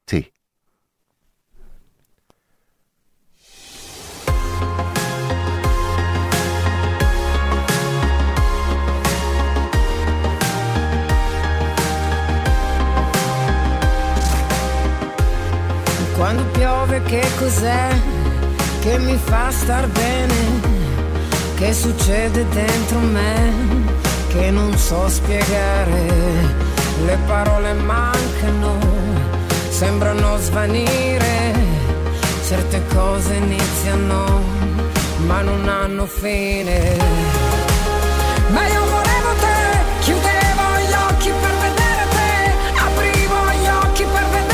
Te. Quando piove che cos'è che mi fa star bene? Che succede dentro me che non so spiegare? Le parole mancano, sembrano svanire. Certe cose iniziano ma non hanno fine. Ma io volevo te, chiudevo gli occhi per vedere te, aprivo gli occhi per vedere.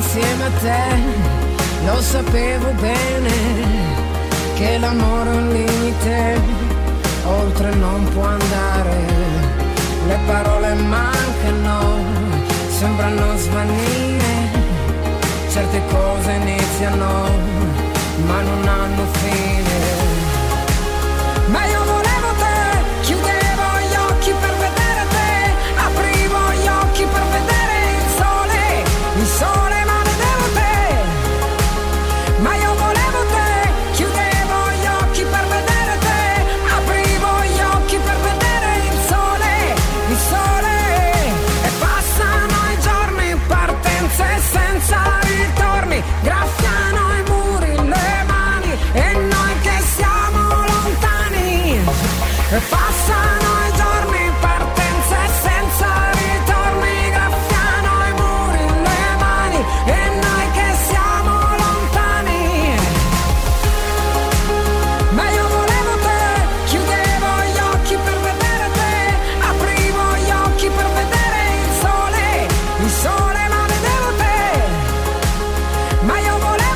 Insieme a te lo sapevo bene che l'amore è un limite, oltre non può andare. Le parole mancano, sembrano svanire. Certe cose iniziano ma non hanno fine. Ma io volevo te, chiudevo gli occhi per vedere te, aprivo gli occhi per vedere il sole, il sole. Graffiano i muri, le mani e noi che siamo lontani e passano i giorni, partenze senza ritorni. Graffiano i muri, le mani e noi che siamo lontani. Ma io volevo te, chiudevo gli occhi per vedere te, aprivo gli occhi per vedere il sole, il sole. Ma io volevo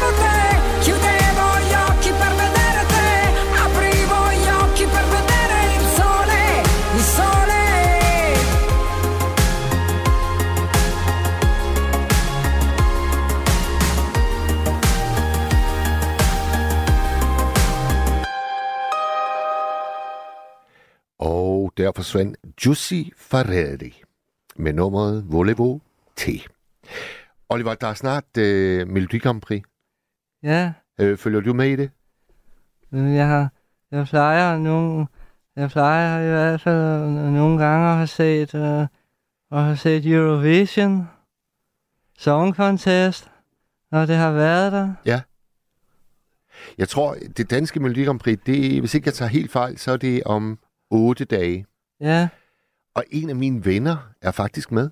der forsvandt Giusy Ferreri med nummeret Volevo T. Oliver, der er snart Melodi Grand Prix. Ja. Følger du med i det? Jeg plejer i hvert fald nogle gange at have set, Eurovision Song Contest, når det har været der. Ja. Jeg tror, det danske Melodi Grand Prix, det, hvis ikke jeg tager helt fejl, så er det om 8 dage. Ja. Og en af mine venner er faktisk med.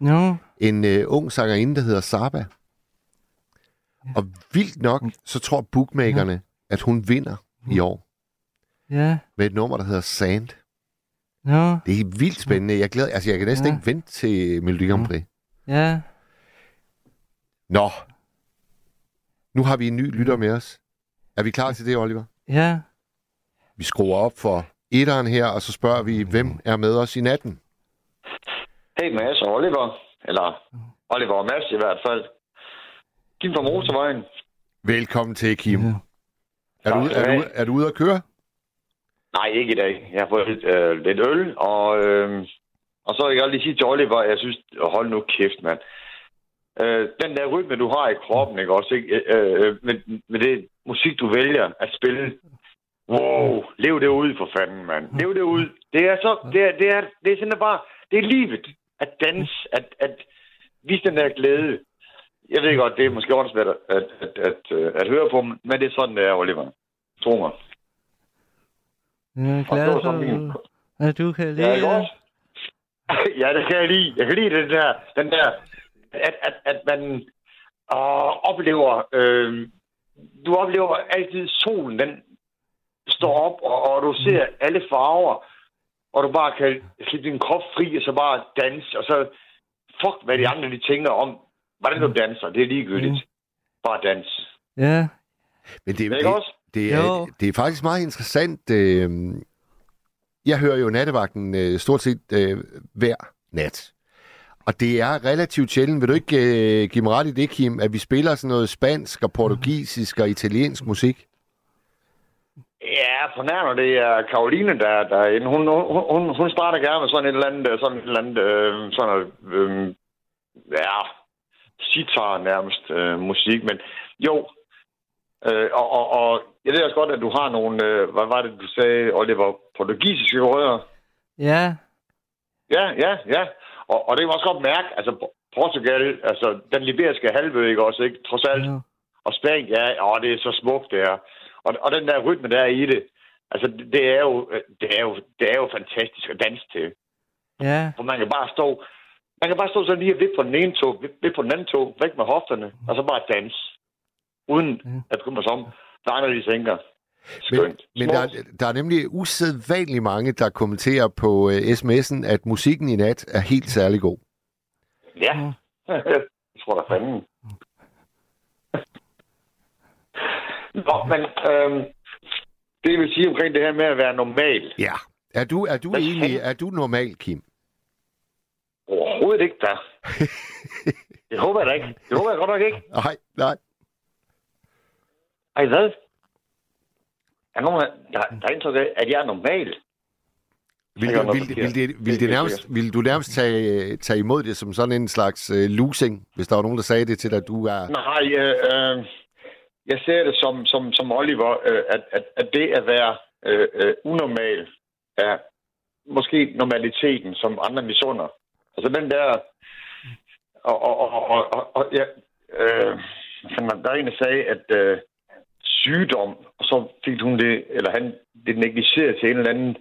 No. En ung sangerinde, der hedder Saba. Ja. Og vildt nok, så tror bookmakerne, at hun vinder i år. Ja. Med et nummer, der hedder Sand. No. Det er vildt spændende. Jeg kan næsten ikke vente til Melodi Grand Prix. Ja. Nå. Nu har vi en ny lytter med os. Er vi klar til det, Oliver? Ja. Vi skruer op for etteren her, og så spørger vi, hvem er med os i natten? Hey Mads og Oliver. Eller Oliver og Mads i hvert fald. Kim fra Motorvejen. Velkommen til, Kim. Ja. Er du ude at køre? Nej, ikke i dag. Jeg har fået lidt øl, og så vil jeg godt lige sige til Oliver, jeg synes, hold nu kæft, mand. Den der rytme, du har i kroppen, ikke også? Ikke? Med det musik, du vælger at spille. Wow, lev det ud for fanden, mand. Lev det ud. Det er simpelthen bare, det er livet. At danse, at vise den der glæde. Jeg ved godt, det er måske åndssvagt at høre på, men det er sådan, det er, Oliver. Tro mig. Jeg er glad for, at du kan lide det. Ja, det kan jeg lide. Jeg kan lide den der at man oplever... Du oplever altid solen, den står op, og du ser alle farver, og du bare kan slippe din krop fri, og så bare danse, og så fuck, hvad de andre de tænker om. Hvordan du danser, det er ligegyldigt. Bare dans. Ja. Men det er faktisk meget interessant. Jeg hører jo Nattevagten stort set hver nat. Og det er relativt sjældent. Vil du ikke give mig ret i det, Kim, at vi spiller sådan noget spansk og portugisisk og italiensk musik? Ja, fornærmer det er Karoline, der er derinde. Hun starter gerne med sådan et eller andet sitar nærmest musik, men jo. Og jeg ved også godt, at du har nogle, hvad var det, du sagde, Oliver, portugisiske rødder? Ja. Ja. Og det kan man også godt mærke, altså Portugal, altså den liberiske halvø, ikke også, ikke? Trods alt. Ja. Og Spanien, det er så smukt, det er. Og den der rytme, der er i det, altså det er jo fantastisk at danse til. Ja. For man kan bare stå... Man kan bare stå sådan lige og vippe på den ene tog, vippe på den anden tog, væk med hofterne, og så bare danse. Uden at komme sig om, der er andre, de tænker. Skønt. Men der er nemlig usædvanligt mange, der kommenterer på sms'en, at musikken i nat er helt særlig god. Ja, jeg tror da fanden. Nå, men det vil sige omkring det her med at være normal. Ja. Er du normal, Kim? Overhovedet ikke, da. Det håber jeg da ikke. Det håber jeg godt nok ikke. Nej. Ej, hvad? Er nogen, der er indtryk af, at jeg er normal? Vil du nærmest tage imod det som sådan en slags losing, hvis der var nogen, der sagde det til dig, at du er... Nej, jeg ser det som Oliver, at det at være unormal er måske normaliteten, som andre misunder. Altså den der, der er en, der sagde, at sygdom, og så fik hun det, eller han det negligerede til en eller anden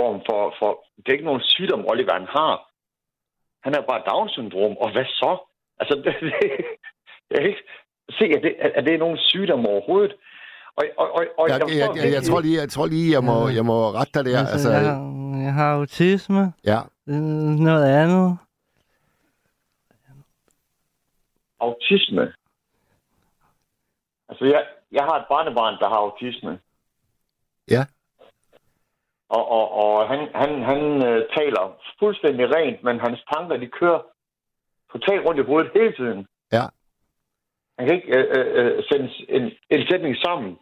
form for det er ikke nogen sygdom, Oliver, han har. Han er bare Down-syndrom, og hvad så? Altså, jeg kan ikke se, at det er nogen sygdom overhovedet. Jeg tror lige, jeg må rette dig der. Altså, jeg har autisme. Ja. Noget andet. Autisme? Altså, jeg har et barnebarn, der har autisme. Ja. Og han taler fuldstændig rent, men hans tanker, de kører totalt rundt i hovedet hele tiden. Ja. Han kan ikke sætte en sætning sammen.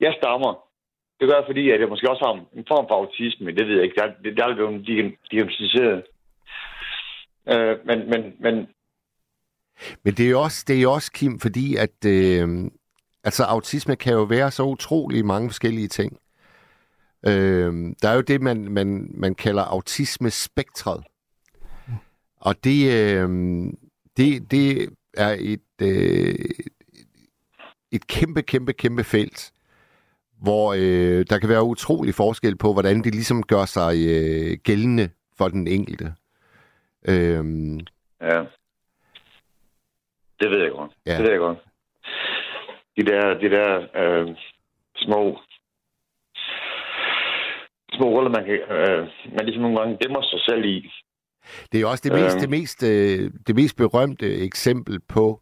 Jeg stammer. Det gør jeg, fordi at jeg måske også har en form for autisme. Det ved jeg ikke. Det er aldrig blevet diagnosticeret. Men det er jo også, Kim, fordi at altså, autisme kan jo være så utrolig mange forskellige ting. Der er jo det, man kalder autismespektret. Og det er et kæmpe felt, hvor der kan være utrolig forskel på, hvordan det ligesom gør sig gældende for den enkelte. Ja. Det ved jeg godt. Ja. Det ved jeg godt. De der små ruller, man ligesom nogle gange dæmmer sig selv i. Det er også det mest berømte eksempel på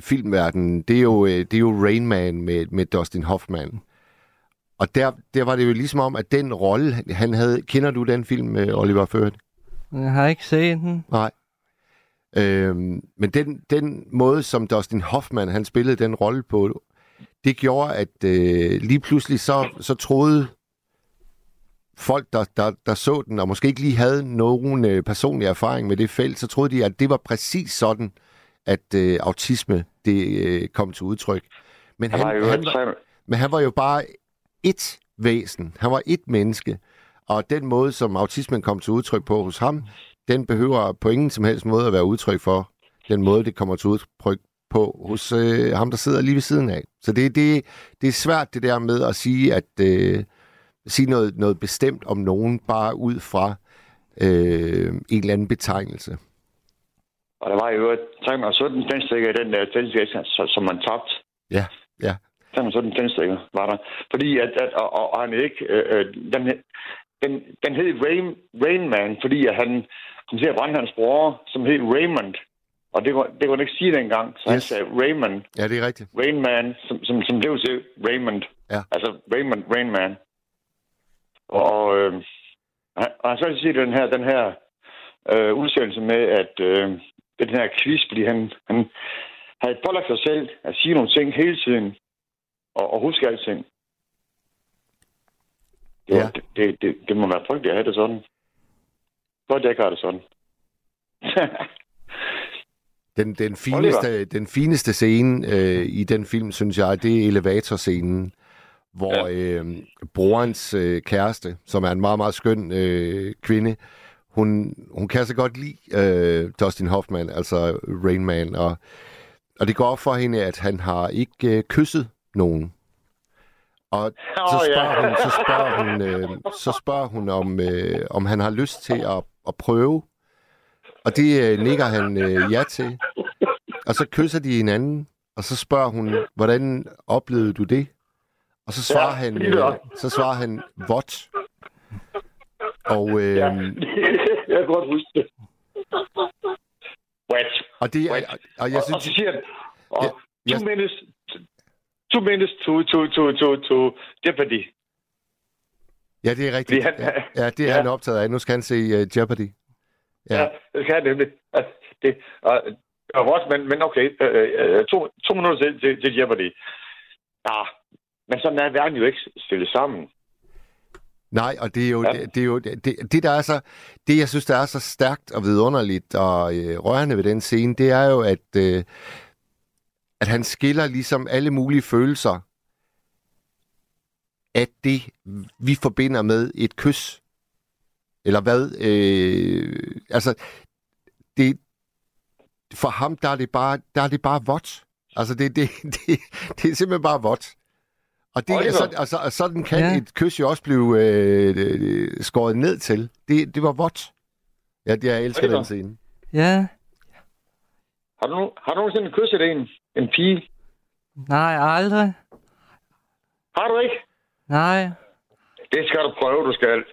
filmverdenen. Det er jo Rain Man med Dustin Hoffman. Og der var det jo ligesom om, at den rolle, han havde... Kender du den film, Oliver Ført? Jeg har ikke set den. Nej. Men den måde, som Dustin Hoffman, han spillede den rolle på, det gjorde, at lige pludselig så troede folk, der så den, og måske ikke lige havde nogen personlig erfaring med det felt, så troede de, at det var præcis sådan, at autisme det kom til udtryk. Men han var jo bare ét væsen. Han var ét menneske. Og den måde, som autismen kom til udtryk på hos ham, den behøver på ingen som helst måde at være udtryk for den måde, det kommer til udtryk på hos ham, der sidder lige ved siden af. Så det er svært det der med at sige, at sige noget bestemt om nogen, bare ud fra en eller anden betegnelse. Og der var jo et tænker, og så den tændstikker i den der tændstikker, som man tabte. Ja, ja. Så den tændstikker var der. Fordi at og han ikke... Den hed Rain Man, fordi at han kom til at brænde hans bror, som hed Raymond. Og det kunne han ikke sige dengang, så han sagde Raymond. Ja, det er rigtigt. Rain Man, som blev til Raymond. Ja. Altså Raymond, Rain Man. Og han så sige den her udsendelse med, at det den her quiz, fordi han havde pålagt sig selv at sige nogle ting hele tiden, og huske alting. Jo, ja. Det må være frygteligt at have det sådan. Godt, jeg gør det sådan. den fineste scene i den film, synes jeg, det er elevatorscenen, hvor brorens kæreste, som er en meget, meget skøn kvinde, hun kan så godt lide Dustin Hoffman, altså Rain Man, og det går op for hende, at han har ikke kysset nogen. Og så spørger hun om han har lyst til at prøve. Og det nikker han ja til. Og så kysser de hinanden, og så spørger hun, hvordan oplevede du det? Og så svarer han vådt. Og jeg kan godt huske det. Og jeg synes, og så siger han, two minutes to Jeopardy. Ja, det er rigtigt. Det er han optaget af. Nu skal han se Jeopardy. Ja. Ja, det kan han nemlig. Det er godt, men okay. To minutter til Jeopardy. Ah, men sådan er verden jo ikke stillet sammen. Nej, og det er jo... Ja. Det, jeg synes, der er så stærkt og vidunderligt og rørende ved den scene, det er jo, at... at han skiller ligesom alle mulige følelser af det, vi forbinder med et kys. Eller hvad? Altså, for ham, der er det bare vådt. Altså, det er simpelthen bare vådt. Og sådan kan et kys jo også blive skåret ned til. Det var vådt. Ja, jeg elsker den scene. Ja. Har du nogensinde kysset en pige? Nej, aldrig. Har du ikke? Nej. Det skal du prøve, du skal.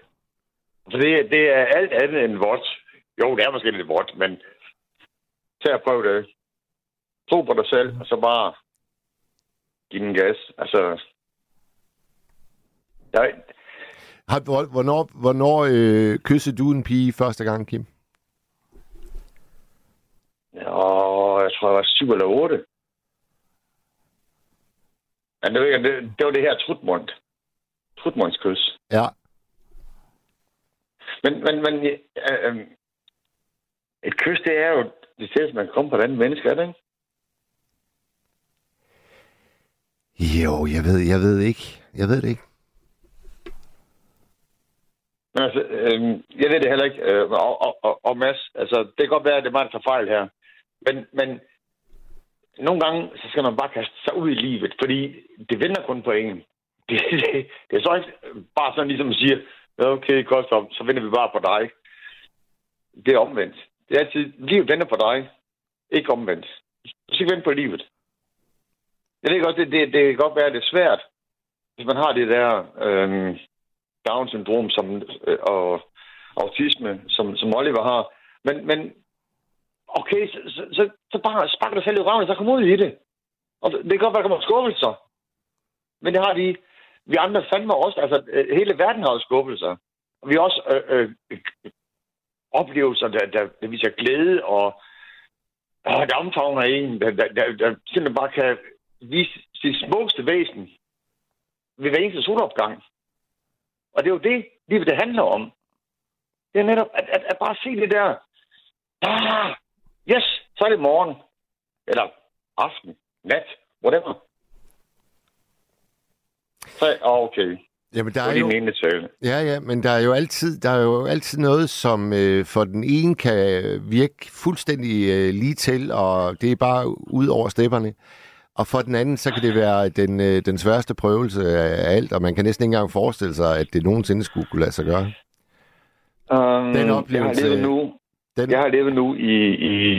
For det er alt andet end vådt. Jo, det er måske lidt vådt, men tag og prøv det. Tro på dig selv, og så bare give den gas. Altså... Nej. Hvornår kyssede du en pige første gang, Kim? Jeg tror, jeg var 7 eller 8. Ja, det var det her Trudmund. Trudmunds kys. Ja. Men et kys, det er jo det stedet, man kan komme på et andet menneske, er det ikke? Jo, jeg ved det ikke. Men altså, jeg ved det heller ikke. Og Mads, altså, det kan godt være, at det var en så fejl her. Men nogle gange, så skal man bare kaste sig ud i livet, fordi det venter kun på en. Det er så ikke bare sådan, ligesom man siger, okay, Kostrom, så venter vi bare på dig. Det er omvendt. Det er altid, livet venter på dig. Ikke omvendt. Du skal vente på livet. Jeg ved godt, det kan godt være, at det er svært, hvis man har det der Down-syndrom og autisme, som Oliver har. Men okay, så bare sparker dig selv i røven, og så kommer ud i det. Og det kan godt være, der kommer skuffelser. Men det har vi andre fandme også. Altså, hele verden har jo skuffelser. Og vi har også oplevelser, der viser glæde, og der omfavner en, der simpelthen bare kan vise sit smukkeste væsen ved hver eneste solopgang. Og det er jo det, livet det handler om. Det er netop at bare se det der. Ah, yes, så er det morgen. Eller aften, nat, whatever. Så, okay. Jamen, der er jo en tale. Ja, men der er jo altid noget, som for den ene kan virke fuldstændig lige til, og det er bare ud over stepperne. Og for den anden, så kan det være den sværeste prøvelse af alt, og man kan næsten ikke engang forestille sig, at det nogensinde skulle kunne lade sig gøre. Den oplevelse. Jeg har levet nu i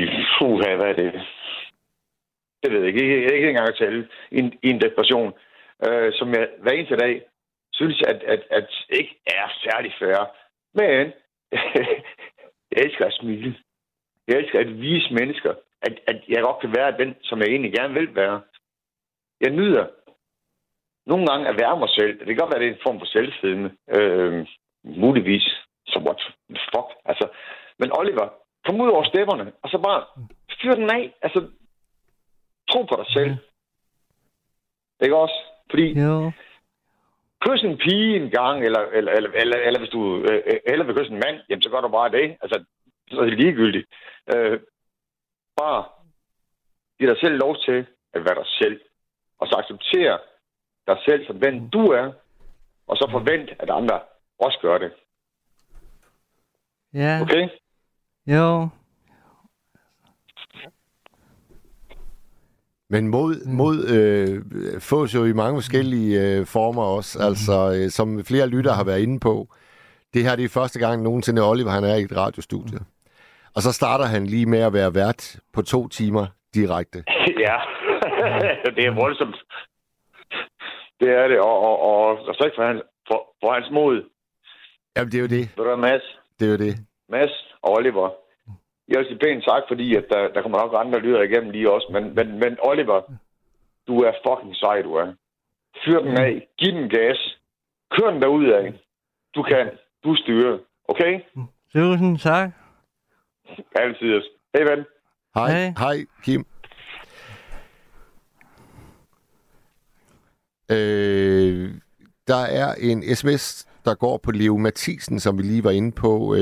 hvad er det? Det ved jeg ikke. Jeg er ikke engang at tale i en depression, som jeg hver eneste dag synes, at ikke er særlig færre. Men jeg elsker at smile. Jeg elsker at vise mennesker, at jeg godt kan være den, som jeg egentlig gerne vil være. Jeg nyder nogle gange at være mig selv. Det kan godt være, det er en form for selvfedme. Muligvis. Så what the fuck? Altså, men Oliver, kom ud over stepperne, og så bare fyr den af. Altså, tro på dig selv. Ikke også? Fordi kys en pige en gang, eller hvis du eller vil kysse en mand, jamen, så gør du bare det. Altså, så er det ligegyldigt. Bare giv dig selv lov til at være dig selv. Og så acceptere dig selv som den du er. Og så forvent, at andre også gør det. Ja. Okay? Jo. Men mod fås jo i mange forskellige former også. Altså, som flere lyttere har været inde på. Det her det er første gang nogensinde Oliver, han er i et radiostudie. Og så starter han lige med at være vært på 2 timer direkte. Ja, det er voldsomt. Det er det, og respekt for hans mod. Jamen, det er jo det. Det er Mads. Det er jo det. Mads og Oliver. Jeg vil sige pænt tak, fordi at der kommer nok andre lyder igennem lige også. Men Oliver, du er fucking sej, du er. Fyr den af. Giv den gas. Kør den derudad. Du kan. Du styrer. Okay? Tusind tak. Altid. Hej, ven. Hej, Kim. Der er en sms, der går på Leo Mathisen, som vi lige var inde på.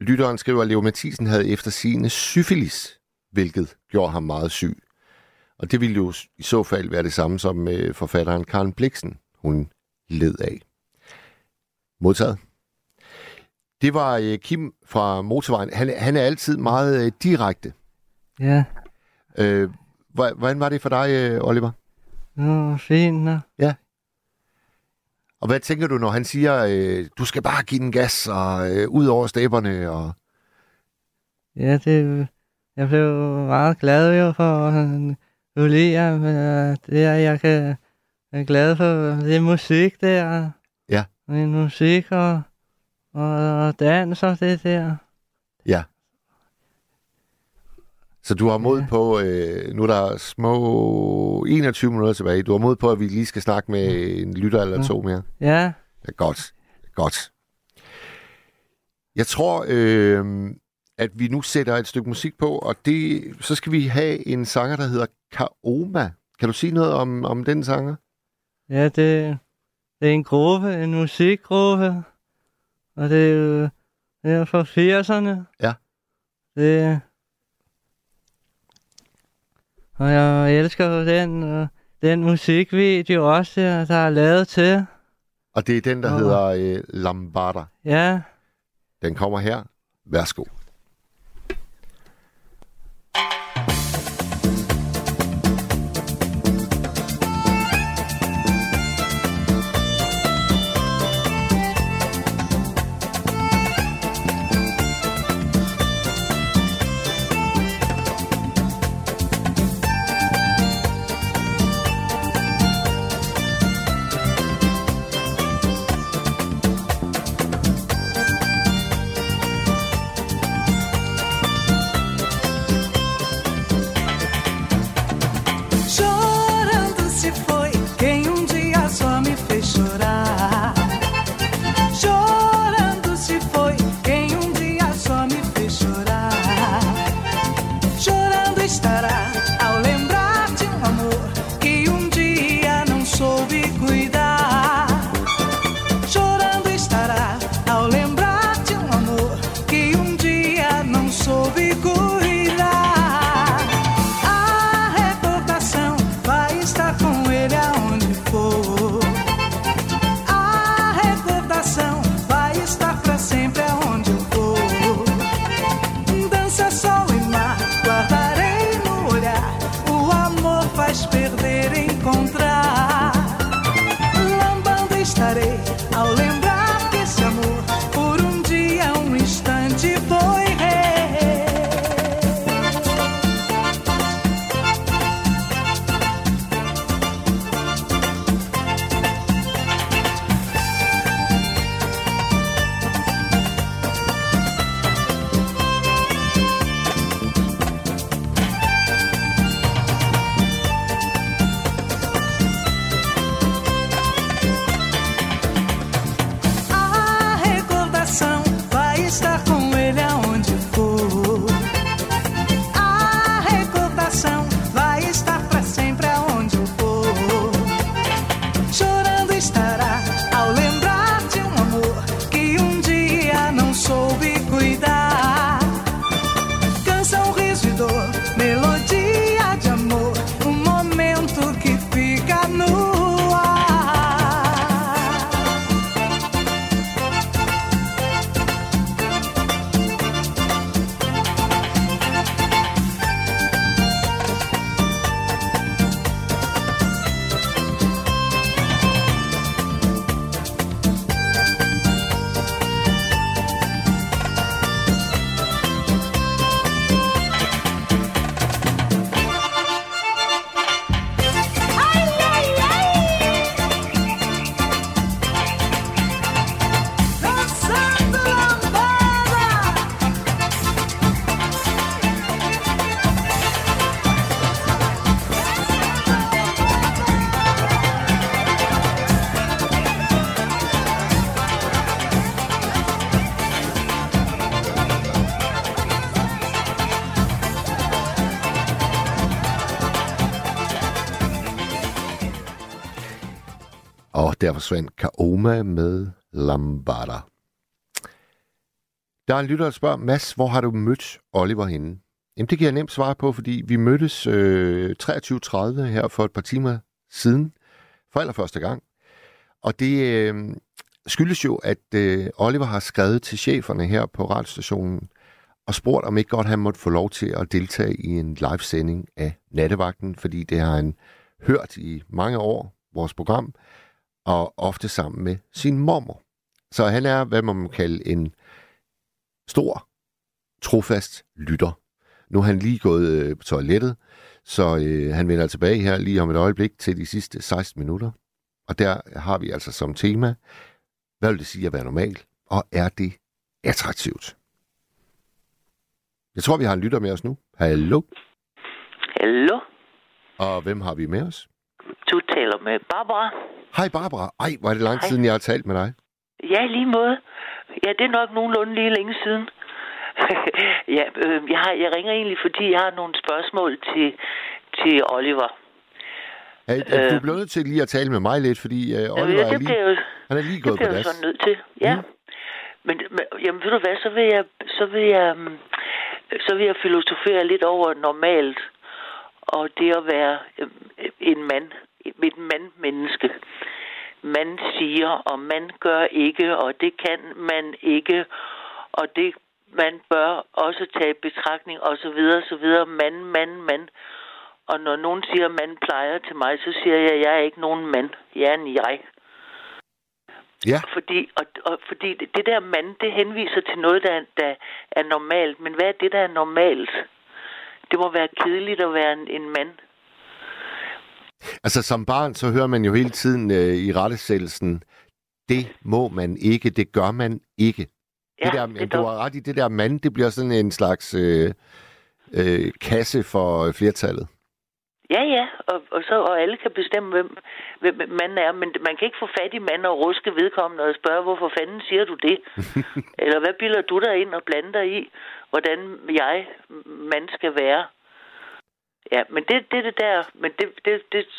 Lytteren skriver, at Leo Mathisen havde efter sigende syfilis, hvilket gjorde ham meget syg. Og det ville jo i så fald være det samme, som forfatteren Karen Blixen, hun led af. Modtaget. Det var Kim fra Motorvejen. Han er altid meget direkte. Ja. Hvordan var det for dig, Oliver? Nå, fint. Ja. Og hvad tænker du, når han siger, du skal bare give den gas og ud over stepperne? Og... Ja, jeg blev meget glad jo for, at han kunne lide, jeg kan være glad for det musik der. Ja. Det musik og danser det der. Ja. Så du har mod på, nu er der små 21 minutter tilbage, du har mod på, at vi lige skal snakke med en lytter eller 2 mere. Ja. Ja, godt. Jeg tror, at vi nu sætter et stykke musik på, og så skal vi have en sanger, der hedder Kaoma. Kan du sige noget om den sanger? Ja, det er en gruppe, en musikgruppe, og det er fra 80'erne. Ja. Og jeg elsker den musikvideo også, der er lavet til. Og det er den, der hedder Lambada. Ja. Den kommer her. Værsgo. Der forsvandt Kaoma med Lambada. Der er en lytter, der spørger, Mads, hvor har du mødt Oliver henne? Jamen, det kan jeg nemt svare på, fordi vi mødtes 23.30 her for et par timer siden, for allerførste gang. Og det skyldes jo, at Oliver har skrevet til cheferne her på radiostationen og spurgt, om ikke godt han måtte få lov til at deltage i en livesending af Nattevagten, fordi det har han hørt i mange år, vores program, og ofte sammen med sin mormor. Så han er, hvad man må kalde, en stor, trofast lytter. Nu er han lige gået på toilettet, så han vender tilbage her lige om et øjeblik til de sidste 16 minutter. Og der har vi altså som tema, hvad vil det sige at være normal, og er det attraktivt? Jeg tror, vi har en lytter med os nu. Hallo? Hallo? Og hvem har vi med os? Du taler med Barbara. Hej Barbara. Ej, hvor er det lang siden, jeg har talt med dig. Ja, lige måde. Ja, det er nok nogenlunde lige længe siden. Ja, jeg ringer egentlig, fordi jeg har nogle spørgsmål til Oliver. Du bliver nødt til lige at tale med mig lidt, fordi Oliver er lige, han er lige gået på das. Det bliver jeg sådan nødt til, ja. Mm. Men jamen, ved du hvad, så vil jeg filosofere lidt over normalt, og det at være en mand, et mandmenneske. Man siger, og man gør ikke, og det kan man ikke, og det man bør også tage betragtning, og så videre, så videre. Man. Og når nogen siger, man plejer til mig, så siger jeg, jeg er ikke nogen mand. Jeg er en jeg. Ja. Fordi det der mand, det henviser til noget, der er normalt. Men hvad er det, der er normalt? Det må være kedeligt at være en mand. Altså som barn, så hører man jo hele tiden i rettesættelsen, det må man ikke, det gør man ikke. Ja, det der, det du har ret i, det der mand, det bliver sådan en slags kasse for flertallet. Ja, og alle kan bestemme, hvem manden er, men man kan ikke få fat i manden og ruske vedkommende og spørge, hvorfor fanden siger du det? Eller hvad bilder du dig ind og blander dig i, hvordan man skal være? Ja, men det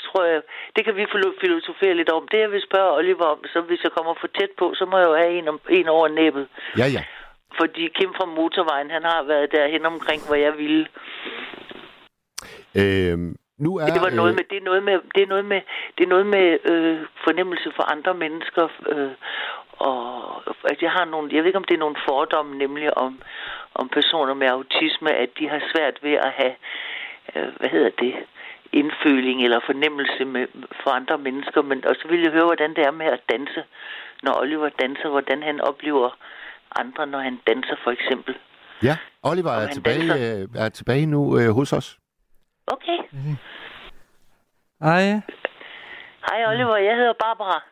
tror jeg, det kan vi filosofere lidt om. Det jeg vil spørge Oliver om, så hvis jeg kommer for tæt på, så må jeg jo have en over næbbet. Ja. Fordi Kim fra Motorvejen, han har været derhen omkring, hvor jeg ville. Nu er det var noget med fornemmelse for andre mennesker og at jeg har nogle, jeg ved ikke om det er nogle fordomme nemlig om personer med autisme, at de har svært ved at have indføling eller fornemmelse med, for andre mennesker, men og så vil jeg høre, hvordan det er med at danse. Når Oliver danser, hvordan han oplever andre, når han danser, for eksempel. Ja, Oliver er tilbage nu hos os. Okay. Mm-hmm. Hej. Hej Oliver, jeg hedder Barbara.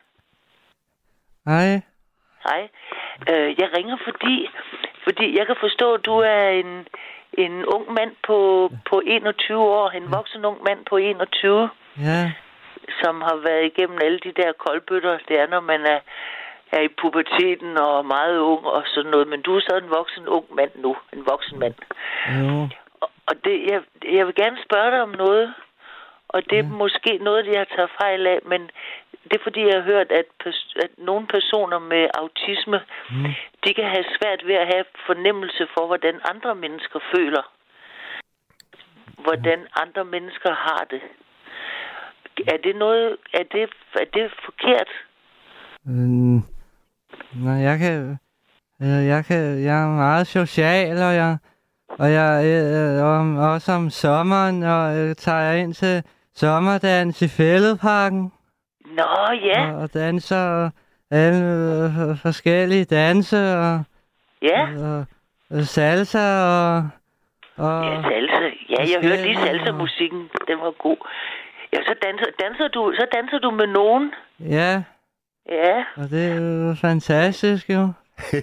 Hej. Hej. Jeg ringer, fordi jeg kan forstå, at du er en ung mand på 21 år, en voksen ung mand på 21, ja. Som har været igennem alle de der koldbøtter. Det er, når man er i puberteten og meget ung og sådan noget, men du er så en voksen ung mand nu, en voksen mand. Jo. Og det, jeg vil gerne spørge dig om noget, og det er måske noget, jeg har taget fejl af, men det er, fordi jeg har hørt, at nogle personer med autisme, de kan have svært ved at have fornemmelse for, hvordan andre mennesker føler. Hvordan andre mennesker har det. Er det forkert? Nej, jeg er meget social, og jeg også om sommeren, og jeg tager ind til sommerdans i Fælledparken. Nå, ja. Og danser, og alle forskellige danse, og... Ja. Og salsa, og... Ja, salsa. Ja, jeg hørte lige salsa-musikken. Den var god. Ja, så danser du med nogen. Ja. Ja. Og det er jo fantastisk, jo.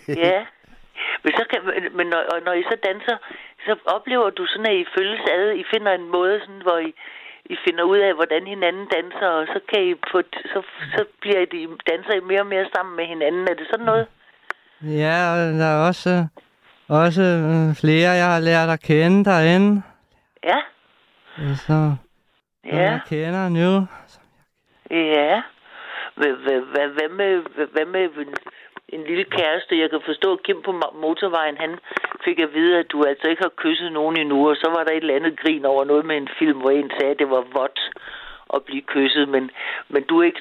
Ja. Men når I så danser, så oplever du sådan, at I følges ad. I finder en måde, sådan, hvor I finder ud af, hvordan hinanden danser, og så kan I så bliver I danser I mere og mere sammen med hinanden. Er det sådan noget? Ja, og der er også flere, jeg har lært at kende derinde. Ja. Så jeg kender nu. Ja. Hvad med en lille kæreste? Jeg kan forstå, at Kim på Motorvejen, han fik at vide, at du altså ikke har kysset nogen endnu, og så var der et eller andet grin over noget med en film, hvor en sagde, at det var vådt at blive kysset, men du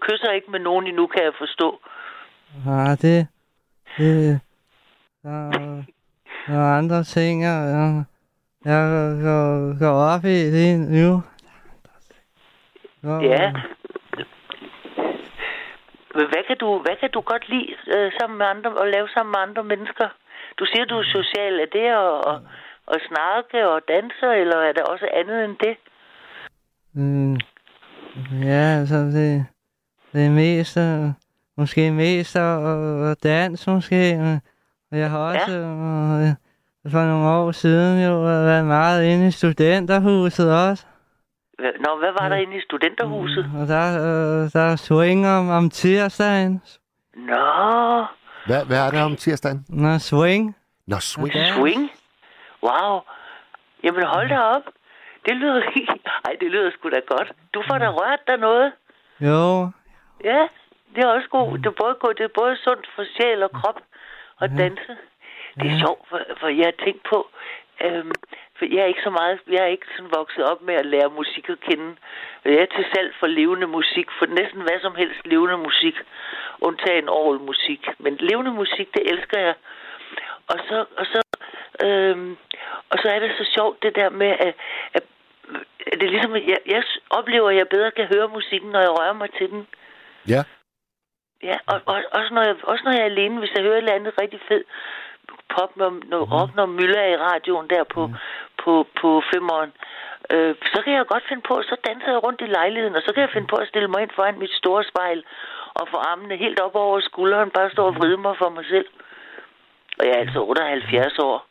kysser ikke med nogen endnu, kan jeg forstå. Nej, det der er andre ting, jeg går op i det nu. Ja. Hvad kan du godt lide sammen med andre og lave sammen med andre mennesker? Du siger, du er social. Er det at snakke og danse, eller er det også andet end det? Ja, altså det meste, måske mest og dans måske. Jeg har også for nogle år siden jo været meget inde i studenterhuset også. Nå, hvad var der inde i studenterhuset? Og der swinger om tirsdagen. Nå. Hvad er der om tirsdagen? Nå, swing. Swing? Wow. Jamen, hold da op. Det lyder ikke... Ej, det lyder sgu da godt. Du får da rørt dig noget. Jo. Ja, det er også god. Det er både godt, det er både sundt for sjæl og krop at danse. Det er sjovt, for jeg har tænkt på... for jeg er ikke så meget... Jeg er ikke sådan vokset op med at lære musik at kende. Jeg er til salg for levende musik. For næsten hvad som helst levende musik. Undtagen orgelmusik. Men levende musik, det elsker jeg. Og så er det så sjovt det der med, at det er ligesom, jeg oplever, at jeg bedre kan høre musikken, når jeg rører mig til den. Ja. Ja, og også når jeg er alene, hvis jeg hører et eller andet rigtig fed pop, når myller i radioen der på femmeren, så kan jeg godt finde på, så danser jeg rundt i lejligheden, og så kan jeg finde på at stille mig ind foran mit store spejl, og få armene helt op over skulderen, bare stå og vride mig for mig selv. Og jeg er altså 78 år.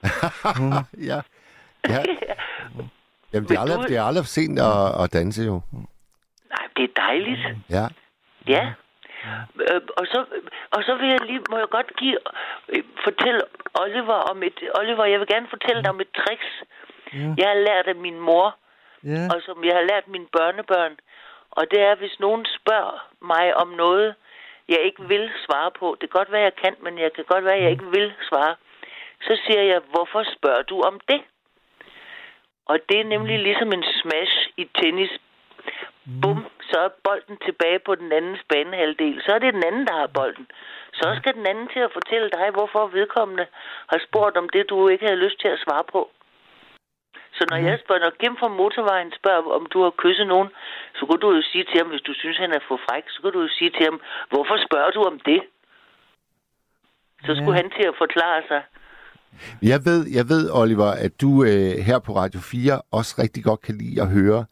Ja. Ja. Jamen, det er aldrig sent at danse, jo. Nej, det er dejligt. Ja. Ja. Og så vil jeg lige, må jeg godt fortælle Oliver om Oliver, jeg vil gerne fortælle dig om et tricks. Ja. Jeg har lært af min mor, og som jeg har lært mine børnebørn. Og det er, hvis nogen spørger mig om noget, jeg ikke vil svare på. Det kan godt være, jeg kan, men jeg kan godt være, jeg ikke vil svare. Så siger jeg, hvorfor spørger du om det? Og det er nemlig ligesom en smash i tennis. Bum, så er bolden tilbage på den andens banehalvdel. Så er det den anden, der har bolden. Så skal den anden til at fortælle dig, hvorfor vedkommende har spurgt om det, du ikke havde lyst til at svare på. Så når jeg spørger, når Kim fra Motorvejen spørger, om du har kysset nogen, så kan du jo sige til ham, hvis du synes, han er for fræk, så kan du jo sige til ham, hvorfor spørger du om det? Så skulle han til at forklare sig. Jeg ved, Oliver, at du her på Radio 4 også rigtig godt kan lide at høre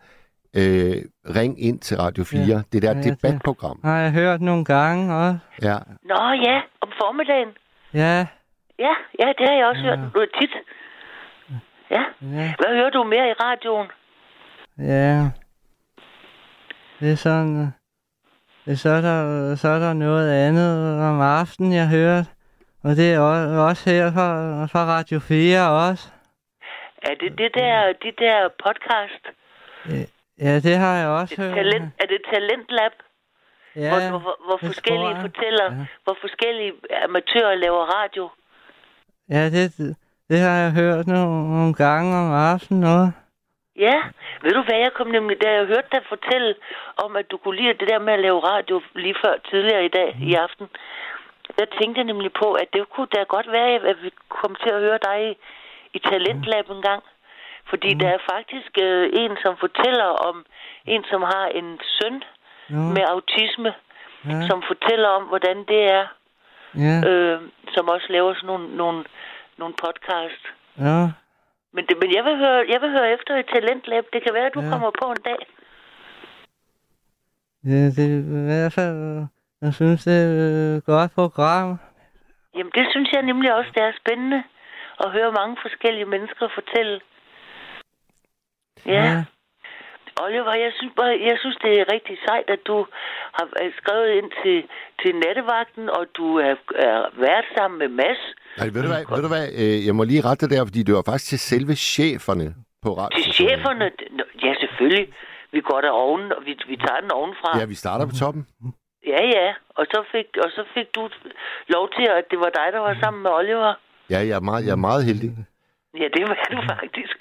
Ring ind til Radio 4, det der debatprogram. Har jeg hørt nogle gange også. Ja. Nå ja, om formiddagen. Ja. Ja, det har jeg også hørt. Du er tit... Ja. Hvad hører du mere i radioen? Ja. Det er sådan... Så er der noget andet om aftenen, jeg hører. Og det er også her fra Radio 4 også. Er det det der podcast? Ja, det har jeg også hørt. Er det Talentlab? Ja, hvor forskellige fortæller, hvor forskellige amatører laver radio? Ja, det har jeg hørt nogle gange om aftenen også. Ja, ved du hvad, jeg kom nemlig, da jeg hørte dig fortælle om, at du kunne lide det der med at lave radio lige før tidligere i dag, i aften. Jeg tænkte nemlig på, at det kunne da godt være, at vi kom til at høre dig i Talentlab en gang. Fordi der er faktisk en, som fortæller om, en som har en søn med autisme, som fortæller om, hvordan det er, som også laver sådan nogle podcast. Ja. Men jeg vil høre efter et Talentlab. Det kan være, at du kommer på en dag. Ja, det er i hvert fald... Jeg synes, det er et godt program. Jamen, det synes jeg nemlig også, det er spændende at høre mange forskellige mennesker fortælle. Ja. Oliver, jeg synes, det er rigtig sejt, at du har skrevet ind til Nattevagten, og du er været sammen med Mads. Nej, ved du hvad? Jeg må lige rette det der, fordi det var faktisk til selve cheferne på radioen. Til cheferne? Ja, selvfølgelig. Vi går der oven, og vi tager den ovenfra. Ja, vi starter på toppen. Ja, ja. Og så fik du lov til, at det var dig, der var sammen med Oliver. Ja, jeg er meget heldig. Ja, det var du faktisk.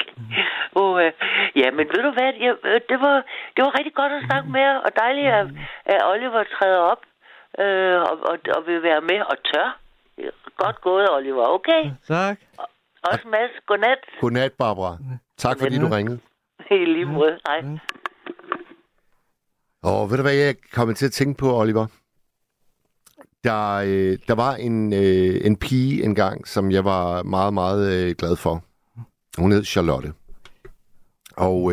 Ja, men ved du hvad? Det var rigtig godt at snakke med, og dejligt, at Oliver træder op og vil være med og tør. Godt gået, Oliver. Okay. Tak. Også Mads. Godnat. Godnat, Barbara. Tak, fordi du ringede. I lige måde. Hej. Og ved du hvad, jeg kom til at tænke på, Oliver? Der var en pige engang, som jeg var meget, meget glad for. Hun hed Charlotte. Og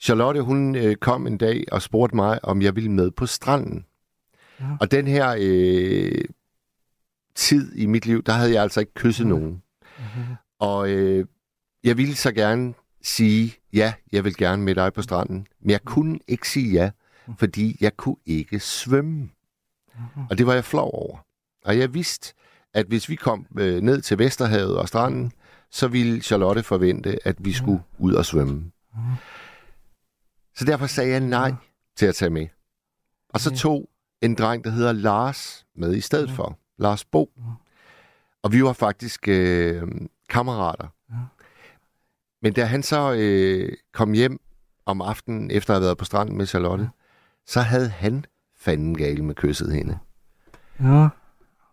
Charlotte, hun kom en dag og spurgte mig, om jeg ville med på stranden. Ja. Og den her tid i mit liv, der havde jeg altså ikke kysset nogen. Mm-hmm. Og jeg ville så gerne sige, ja, jeg vil gerne med dig på stranden. Men jeg kunne ikke sige ja, fordi jeg kunne ikke svømme. Og det var jeg flov over. Og jeg vidste, at hvis vi kom ned til Vesterhavet og stranden, så ville Charlotte forvente, at vi skulle ud og svømme. Så derfor sagde jeg nej til at tage med. Og så tog en dreng, der hedder Lars, med i stedet for. Lars Bo. Og vi var faktisk kammerater. Men da han så kom hjem om aftenen, efter at have været på stranden med Charlotte, så havde han fanden gale med kysset hende. Ja.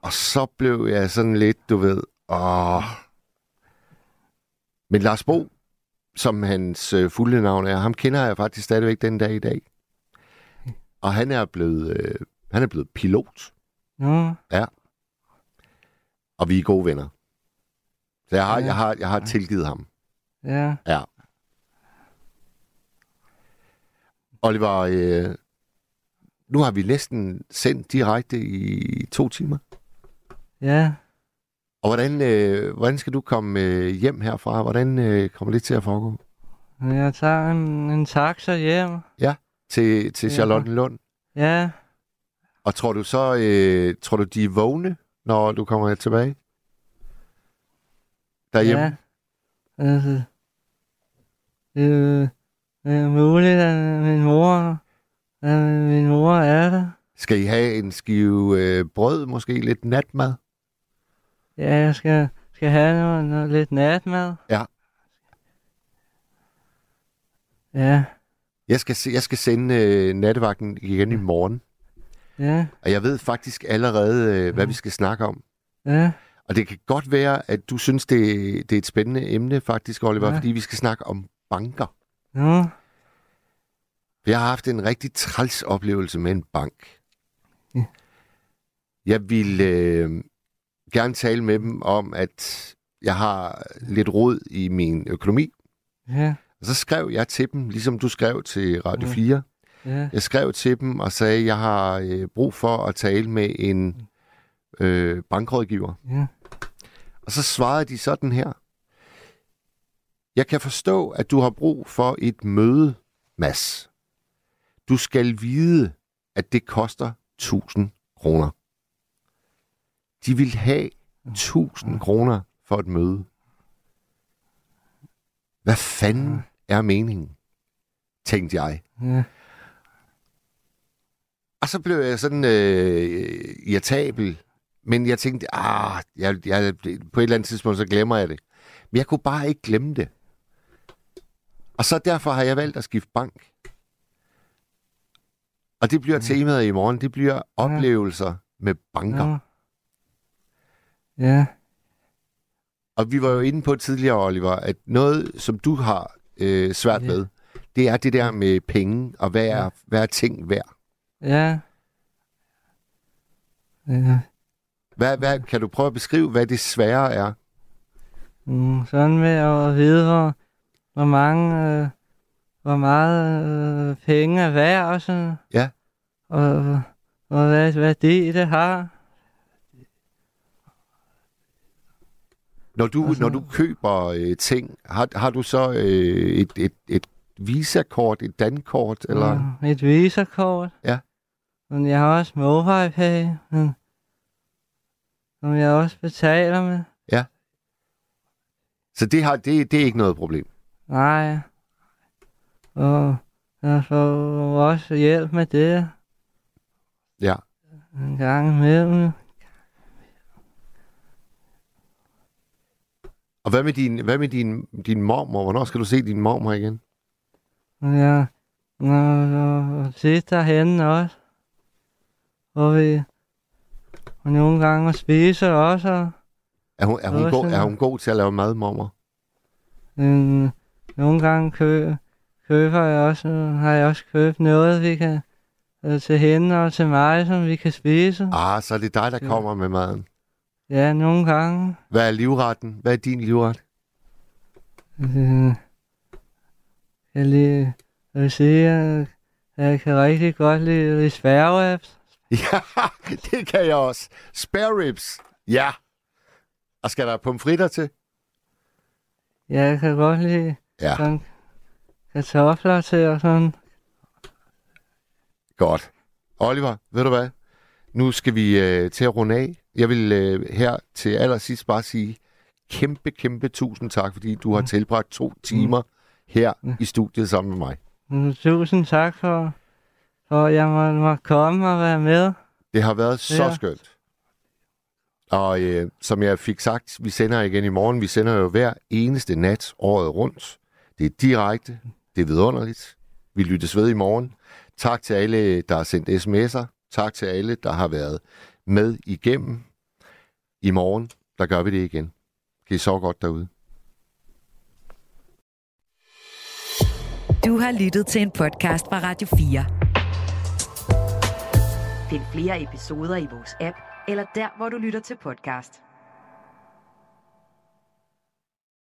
Og så blev jeg sådan lidt, du ved, Men Lars Bo, som hans fulde navn er, ham kender jeg faktisk stadigvæk den dag i dag. Og han er blevet, pilot. Ja. Ja. Og vi er gode venner. Så jeg har, jeg har tilgivet ham. Ja. Ja. Oliver, nu har vi næsten sendt direkte i 2 timer. Ja. Og hvordan skal du komme hjem herfra? Hvordan kommer det til at foregå? Jeg tager en taxa hjem. Ja, til Charlottenlund. Ja. Og tror du så, de er vågne, når du kommer tilbage? Derhjemme? Ja. Altså, det er muligt, at min mor er der. Skal I have en skive brød, måske lidt natmad? Ja, jeg skal have noget lidt natmad. Ja. Ja. Jeg skal sende nattevagten igen i morgen. Ja. Og jeg ved faktisk allerede, hvad vi skal snakke om. Ja. Og det kan godt være, at du synes, det er et spændende emne faktisk, Oliver, fordi vi skal snakke om banker. Ja. Jeg har haft en rigtig træls oplevelse med en bank. Ja. Jeg ville gerne tale med dem om, at jeg har lidt rod i min økonomi. Ja. Og så skrev jeg til dem, ligesom du skrev til Radio 4. Ja. Jeg skrev til dem og sagde, at jeg har brug for at tale med en bankrådgiver. Ja. Og så svarede de sådan her. Jeg kan forstå, at du har brug for et møde, Mads. Du skal vide, at det koster 1.000 kroner. De vil have 1.000 kroner for et møde. Hvad fanden er meningen? Tænkte jeg. Ja. Og så blev jeg sådan irritabel. Men jeg tænkte, jeg, på et eller andet tidspunkt, så glemmer jeg det. Men jeg kunne bare ikke glemme det. Og så derfor har jeg valgt at skifte bank. Og det bliver temaet i morgen. Det bliver oplevelser med banker. Ja. Ja. Og vi var jo inde på tidligere, Oliver, at noget, som du har svært med, det er det der med penge, og hvad er ting værd? Ja. Ja. Hvad kan du prøve at beskrive, hvad det svære er? Sådan med at vide, hvor meget penge er værd, og sådan. Ja. Og hvad det har. Når du køber ting, har du så et Visa-kort, et dankort? Eller? Ja, et Visa-kort. Ja. Men jeg har også MobilePay, som jeg også betaler med. Ja. Så det er ikke noget problem? Nej. Og jeg får også hjælp med det. Ja. En gang imellem. Og hvad med din mormor? Hvornår skal du se din mormor igen? Ja, når sidst derhenne også. Og vi nogle gange spiser også. Er hun god til at lave mad, mormor? Nogle gange køber jeg også. Har jeg også købt noget, vi kan til hende og til mig, som vi kan spise. Så er det dig, der kommer med maden? Ja, nogle gange. Hvad er livretten? Hvad er din livret? Jeg vil sige, at jeg kan rigtig godt lide spare ribs. Ja, det kan jeg også. Spare ribs, ja. Og skal der pomfritter til? Ja, jeg kan godt lide sådan kartofler til og sådan. Godt. Oliver, ved du hvad? Nu skal vi til at runde af. Jeg vil her til allersidst bare sige kæmpe tusind tak, fordi du har tilbragt 2 timer her i studiet sammen med mig. Tusind tak for, at jeg måtte komme og være med. Det har været så skønt. Og som jeg fik sagt, vi sender igen i morgen. Vi sender jo hver eneste nat året rundt. Det er direkte. Det er vidunderligt. Vi lyttes ved i morgen. Tak til alle, der har sendt sms'er. Tak til alle, der har været med igennem. I morgen, der gør vi det igen. Kan I sove godt derude. Du har lyttet til en podcast fra Radio 4. Find flere episoder i vores app, eller der, hvor du lytter til podcast.